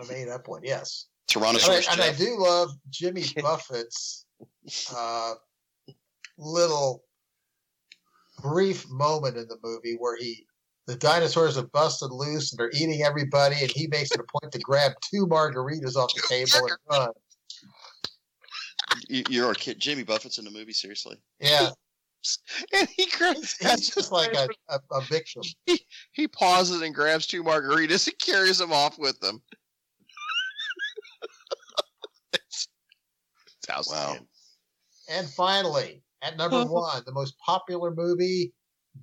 A made-up one, yes. Tyrannosaurus. And I, and I do love Jimmy Buffett's uh, little brief moment in the movie where he the dinosaurs have busted loose and they're eating everybody, and he makes it a point to grab two margaritas off the table and run. You're a kid. Jimmy Buffett's in the movie, seriously? Yeah. And he grabs. That's just like a, a, a victim. He, he pauses and grabs two margaritas and carries them off with him. It's, it's outstanding. Wow. And finally, at number one, the most popular movie,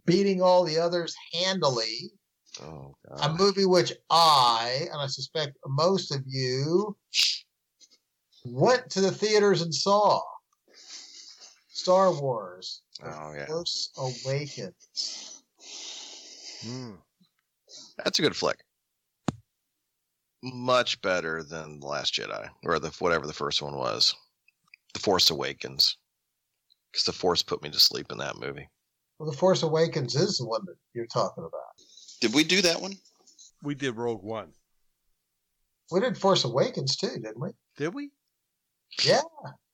beating all the others handily. Oh, God. A movie which I, and I suspect most of you, went to the theaters and saw. Star Wars. Oh, yeah. Force Awakens. Hmm. That's a good flick. Much better than The Last Jedi, or the whatever the first one was. The Force Awakens. Because the Force put me to sleep in that movie. Well, The Force Awakens is the one that you're talking about. Did we do that one? We did Rogue One. We did Force Awakens too, didn't we? Did we? Yeah.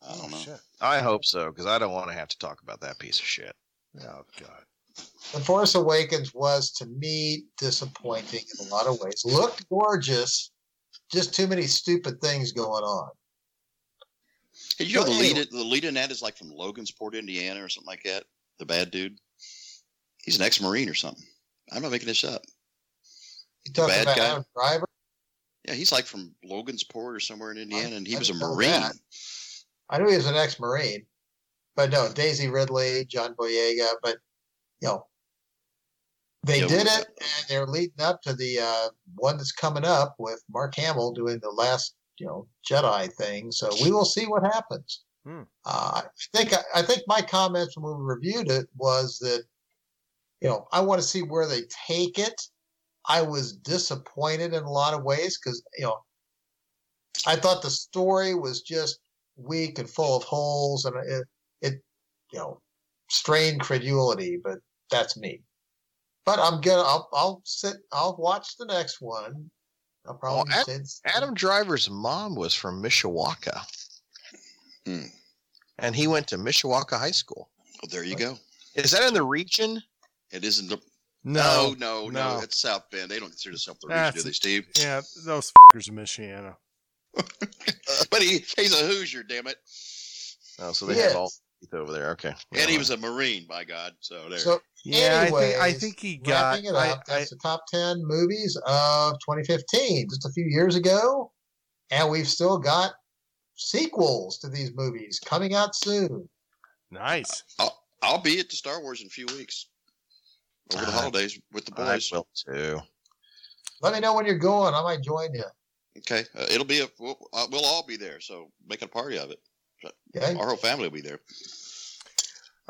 I don't know. Shit. I hope so, because I don't want to have to talk about that piece of shit. Oh, God. The Force Awakens was, to me, disappointing in a lot of ways. Looked gorgeous. Just too many stupid things going on. Hey, you know, the lead, the lead in that is like from Logansport, Indiana or something like that. The bad dude. He's an ex-Marine or something. I'm not making this up. You talking the bad about guy. Adam Driver? Yeah, he's like from Logansport or somewhere in Indiana, I, and he I was a Marine. That. I knew he was an ex-Marine. But no, Daisy Ridley, John Boyega, but, you know, they yeah, did it, that. And they're leading up to the uh, one that's coming up with Mark Hamill doing the last, you know, Jedi thing. So we will see what happens. Hmm. Uh, I think, I, I think my comments when we reviewed it was that, you know, I want to see where they take it. I was disappointed in a lot of ways because, you know, I thought the story was just weak and full of holes, and it, it you know, strained credulity, but that's me. But I'm gonna, I'll, I'll sit, I'll watch the next one. I'll probably well, Adam, Adam Driver's mom was from Mishawaka, hmm. and he went to Mishawaka High School. Well, there you go. Is that in the region? It isn't. The... No, no, no, no, no. It's South Bend. They don't consider themselves the region, do they, Steve? Yeah, those fuckers in Michiana. But he, he's a Hoosier, damn it. Oh, so they yes. have all over there. Okay. And yeah. he was a Marine, by God. So there. So, yeah, anyways, I, think, I think he got it up. I, that's I, the top ten movies of twenty fifteen, just a few years ago, and we've still got sequels to these movies coming out soon. Nice. I'll, I'll be at the Star Wars in a few weeks over the I, holidays with the boys. I will too. Let me know when you're going. I might join you. Okay, uh, it'll be a we'll, uh, we'll all be there, so make a party of it. Okay. Our whole family will be there.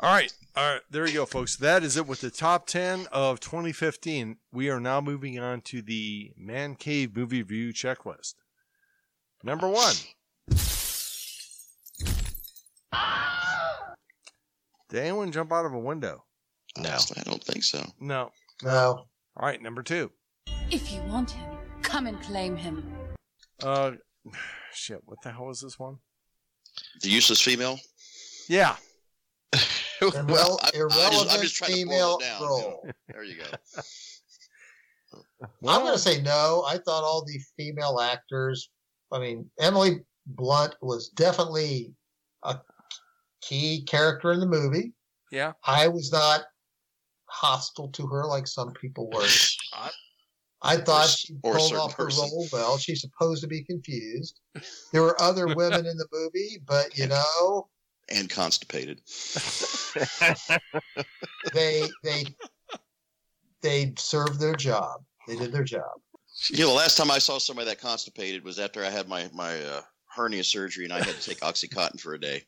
All right. All right. There you go, folks. That is it with the top ten of twenty fifteen. We are now moving on to the Man Cave Movie Review Checklist. Number one. Did anyone jump out of a window? No. I don't think so. No. No. All right. Number two. If you want him, come and claim him. Uh, shit. What the hell is this one? The Useless Female? Yeah. Well, I, irrelevant I just, I'm just trying female to boil it down, role. You know. There you go. Well, I'm going to say no. I thought all the female actors, I mean, Emily Blunt was definitely a key character in the movie. Yeah. I was not hostile to her like some people were. I, I thought or, she pulled off her person. role well. She's supposed to be confused. There were other women in the movie, but, you know, and constipated. they they they served their job. They did their job. You know, the last time I saw somebody that constipated was after I had my my uh, hernia surgery, and I had to take OxyContin for a day.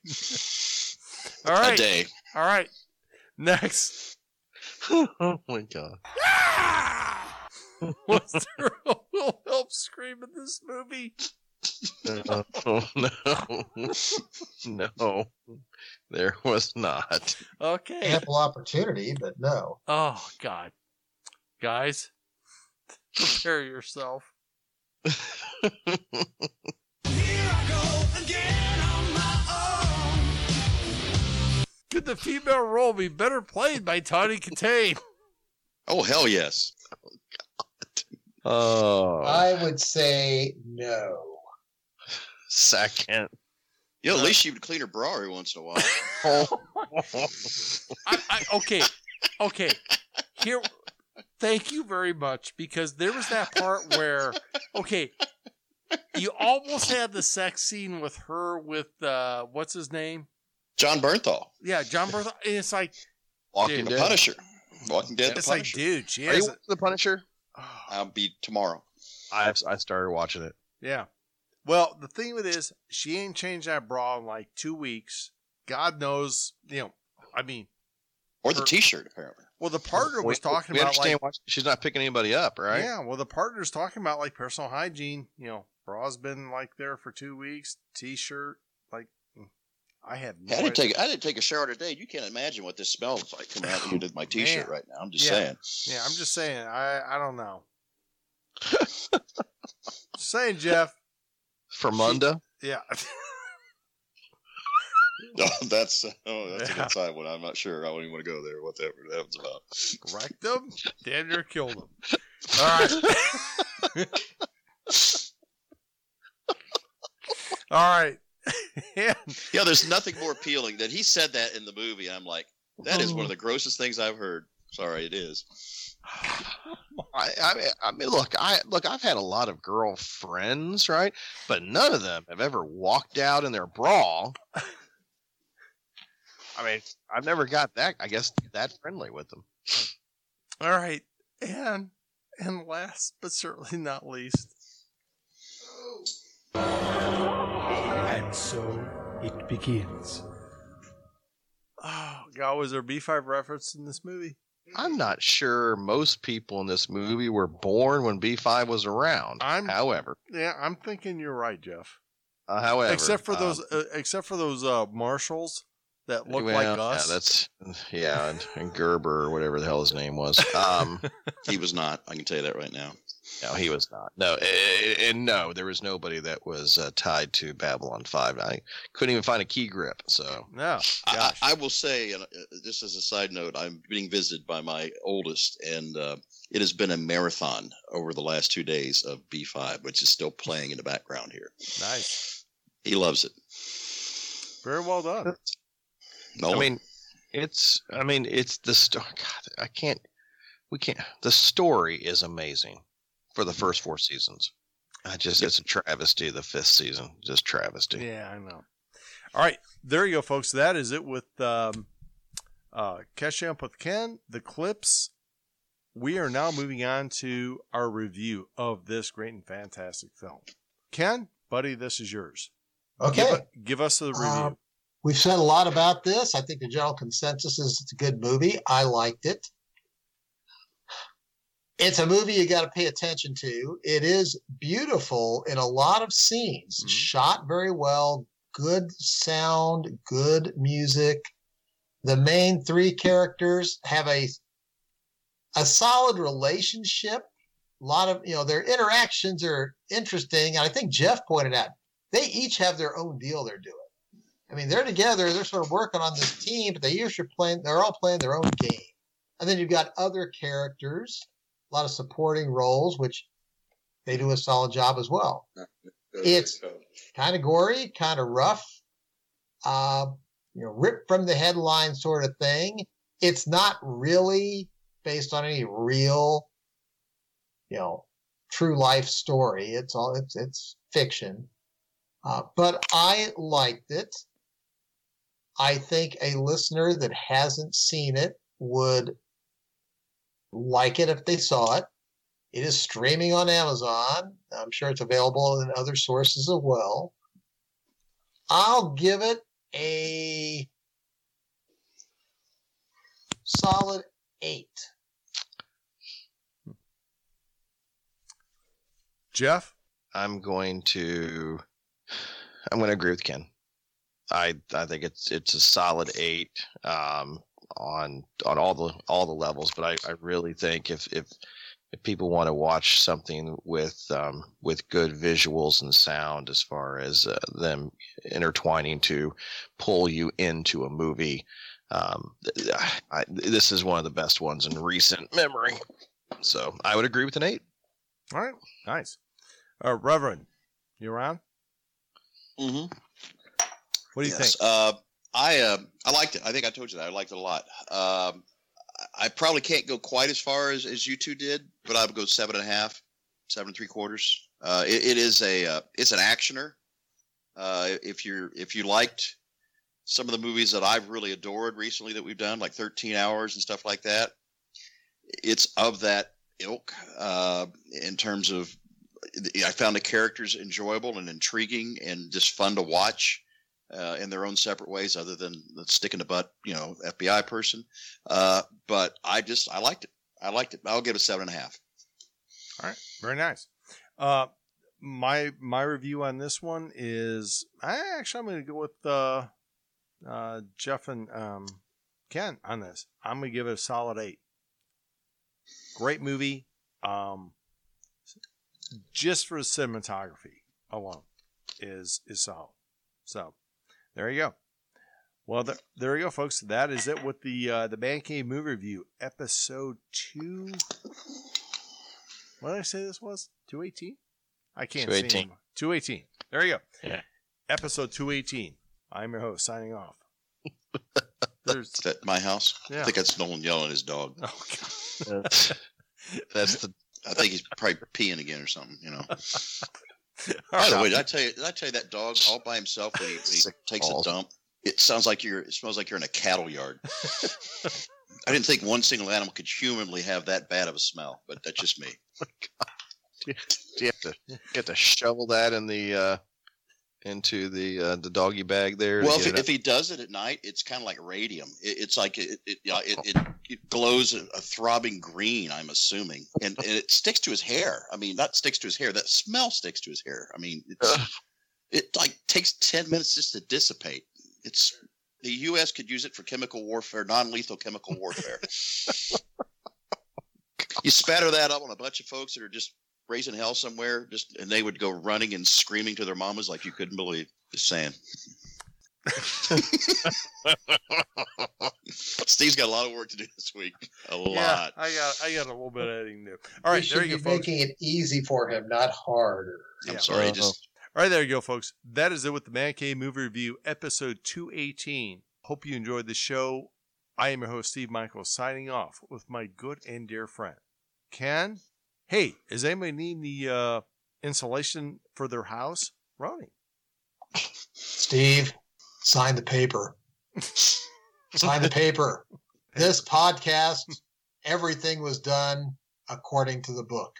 All right, a day. All right, next. Oh my god. Ah! Was there a Will Help scream in this movie? No, no, no, there was not. Okay. Ample opportunity, but no. Oh, God. Guys, prepare yourself. Here I go again on my own. Could the female role be better played by Tawny Katane? Oh, hell yes. Oh, God. Oh. I would say no. Second. You know, at uh, least she would clean her bra every once in a while. Oh. I, I, okay. Okay. Here. Thank you very much, because there was that part where, okay, you almost had the sex scene with her with, uh, what's his name? John Bernthal. Yeah, John Bernthal. And it's like. Walking dude, the Punisher. Walking Dead it's the Punisher. Like, dude, she Are you the Punisher? I'll be tomorrow. I I started watching it. Yeah. Well, the thing with it is, she ain't changed that bra in like two weeks. God knows, you know, I mean. Or the her, t-shirt, apparently. Well, the partner we, was talking we about like. Why she's not picking anybody up, right? Yeah, well, the partner's talking about like personal hygiene. You know, bra's been like there for two weeks, t-shirt. Like, I had no I didn't idea. Take, I didn't take a shower today. You can't imagine what this smells like coming out of my t-shirt right now. I'm just yeah. saying. Yeah, I'm just saying. I, I don't know. Just saying, Jeff. For Munda? Yeah. No, that's oh, that's yeah. an inside one. I'm not sure. I don't even want to go there. What that, that was about. Wrecked them? Damn near killed them. All right. All right. Yeah. Yeah, there's nothing more appealing than he said that in the movie. And I'm like, that is one of the grossest things I've heard. Sorry, it is. I, I, mean, I mean, look, I look. I've had a lot of girlfriends, right? But none of them have ever walked out in their bra. I mean, I've never got that. I guess that friendly with them. All right, and and last but certainly not least, and so it begins. Oh God, was there a B five reference in this movie? I'm not sure most people in this movie were born when B five was around. I'm, however, yeah, I'm thinking you're right, Jeff. Uh, however, except for those, um, uh, except for those uh, Marshalls that look well, like us. Yeah, that's yeah, and, and Gerber or whatever the hell his name was. Um, he was not. I can tell you that right now. No, he was not. No, and, and no, there was nobody that was uh, tied to Babylon five. I couldn't even find a key grip. So no, I, I will say, and this is a side note, I'm being visited by my oldest, and uh, it has been a marathon over the last two days of B five, which is still playing in the background here. Nice. He loves it. Very well done. No, I mean, it's. I mean, it's the story. God, I can't. We can't. The story is amazing. For the first four seasons. I just, it's a travesty. The fifth season, just travesty. Yeah, I know. All right. There you go, folks. That is it with, um, uh, Catch Up with Ken, the clips. We are now moving on to our review of this great and fantastic film. Ken, buddy, this is yours. Okay. Give, give us the review. Um, we've said a lot about this. I think the general consensus is it's a good movie. I liked it. It's a movie you got to pay attention to. It is beautiful in a lot of scenes, mm-hmm. shot very well, good sound, good music. The main three characters have a a solid relationship. A lot of, you know, their interactions are interesting. And I think Jeff pointed out, they each have their own deal they're doing. I mean, they're together, they're sort of working on this team, but they each are playing, they're all playing their own game. And then you've got other characters. A lot of supporting roles, which they do a solid job as well. It's kind of gory, kind of rough, uh, you know, ripped from the headline sort of thing. It's not really based on any real, you know, true life story. It's all it's it's fiction, uh, but I liked it. I think a listener that hasn't seen it would like it if they saw it. It is streaming on Amazon. I'm sure it's available in other sources as well. I'll give it a solid eight. Jeff? I'm going to I'm going to agree with Ken. I I think it's it's a solid eight um, on on all the all the levels. But I, I really think if if if people want to watch something with um, with good visuals and sound, as far as uh, them intertwining to pull you into a movie, um, I, this is one of the best ones in recent memory. So I would agree with an eight. All right, nice. Uh, Reverend, you around? Mm-hmm. What do you yes. think? Uh, I uh, I liked it. I think I told you that. I liked it a lot. Um, I probably can't go quite as far as, as you two did, but I would go seven and a half, seven and three quarters. Uh, it, it is a uh, it's an actioner. Uh, if you're if you liked some of the movies that I've really adored recently that we've done, like thirteen hours and stuff like that, it's of that ilk uh, in terms of. I found the characters enjoyable and intriguing and just fun to watch uh, in their own separate ways, other than the stick in the butt, you know, F B I person. Uh, but I just, I liked it. I liked it. I'll give it a seven and a half. All right. Very nice. Uh, my, my review on this one is I actually, I'm going to go with uh, uh, Jeff and um, Ken on this. I'm going to give it a solid eight. Great movie. Um, Just for the cinematography alone is is solid. So there you go. Well, there, there you go, folks. That is it with the uh, the Man Cave Movie Review, episode two. What did I say this was? two eighteen? I can't two eighteen. See anymore. two eighteen. There you go. Yeah. Episode two eighteen. I'm your host, signing off. There's... Is that my house? Yeah. I think that's Nolan yelling at his dog. Oh, God. That's the... I think he's probably peeing again or something, you know. By the way, did I tell you? Did I tell you that dog all by himself when he, when he takes balls. A dump? It sounds like you're. It smells like you're in a cattle yard. I didn't think one single animal could humanly have that bad of a smell, but that's just me. Oh my God. Do, you, do you have to you have to shovel that in the uh, into the uh, the doggy bag there? Well, if, it, if he does it at night, it's kind of like radium. It, it's like it it you know, it. it It glows a, a throbbing green, I'm assuming, and, and it sticks to his hair. I mean, not sticks to his hair. That smell sticks to his hair. I mean, it's, it like takes ten minutes just to dissipate. It's the U S could use it for chemical warfare, non-lethal chemical warfare. You spatter that up on a bunch of folks that are just raising hell somewhere, just and they would go running and screaming to their mamas like you couldn't believe. Just saying. Steve's got a lot of work to do this week. A lot. Yeah, I got I got a little bit of editing there. All right, there you go, folks. Making it easy for him, not harder. I'm yeah. sorry. Uh-huh. Just... All right, there you go, folks. That is it with the Man Cave Movie Review, episode two eighteen. Hope you enjoyed the show. I am your host, Steve Michael, signing off with my good and dear friend, Ken. Hey, is anybody needing the uh, insulation for their house? Ronnie. Steve. Sign the paper. Sign the paper. This podcast, everything was done according to the book.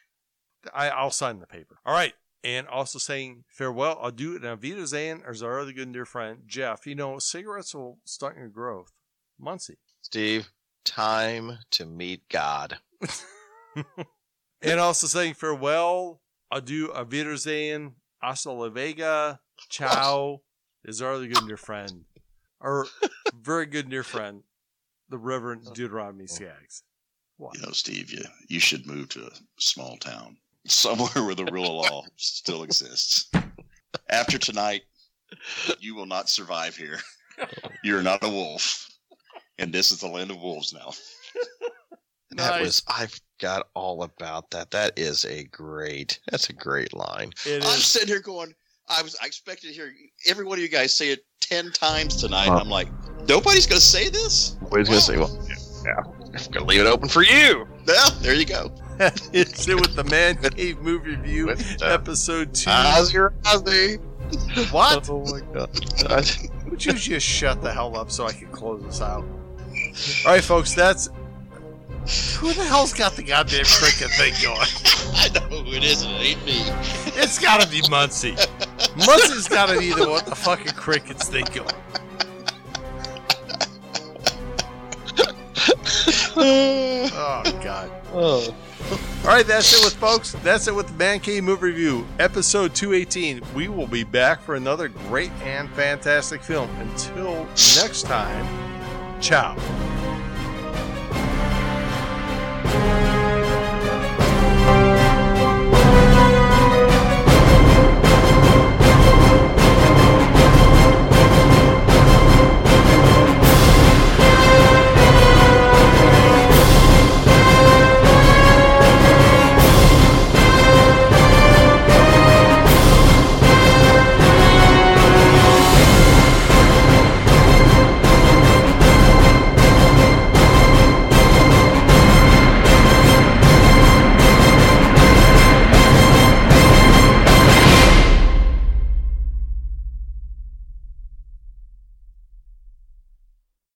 I, I'll sign the paper. All right. And also saying farewell, adieu, and avida zan, as our other good and dear friend, Jeff. You know, cigarettes will stunt your growth. Muncie. Steve, time to meet God. And also saying farewell, adieu, avida zan, hasta la vega, ciao. Is our other good near friend, our very good near friend, the Reverend Deuteronomy Skaggs. What? You know, Steve, you, you should move to a small town somewhere where the rule of law still exists. After tonight, you will not survive here. You're not a wolf. And this is the land of wolves now. And nice. That was, I forgot all about that. That is a great, that's a great line. It I'm is. sitting here going, I was I expected to hear every one of you guys say it ten times tonight. Huh. And I'm like, nobody's going to say this? Nobody's wow. going to say, well, yeah, I'm going to leave it open for you. Well, there you go. It's it with the Man Cave Movie Review, with, uh, episode two. How's your Ozzy? What? Oh, my God. Won't you just shut the hell up so I can close this out? All right, folks, that's... Who the hell's got the goddamn freaking thing going? I know who it is, and it ain't me. It's gotta be Muncie. Muncie's gotta be the one the fucking crickets thing going. Oh, God. Oh. All right, that's it with folks. That's it with the Man Cave Movie Review, episode two eighteen. We will be back for another great and fantastic film. Until next time, ciao.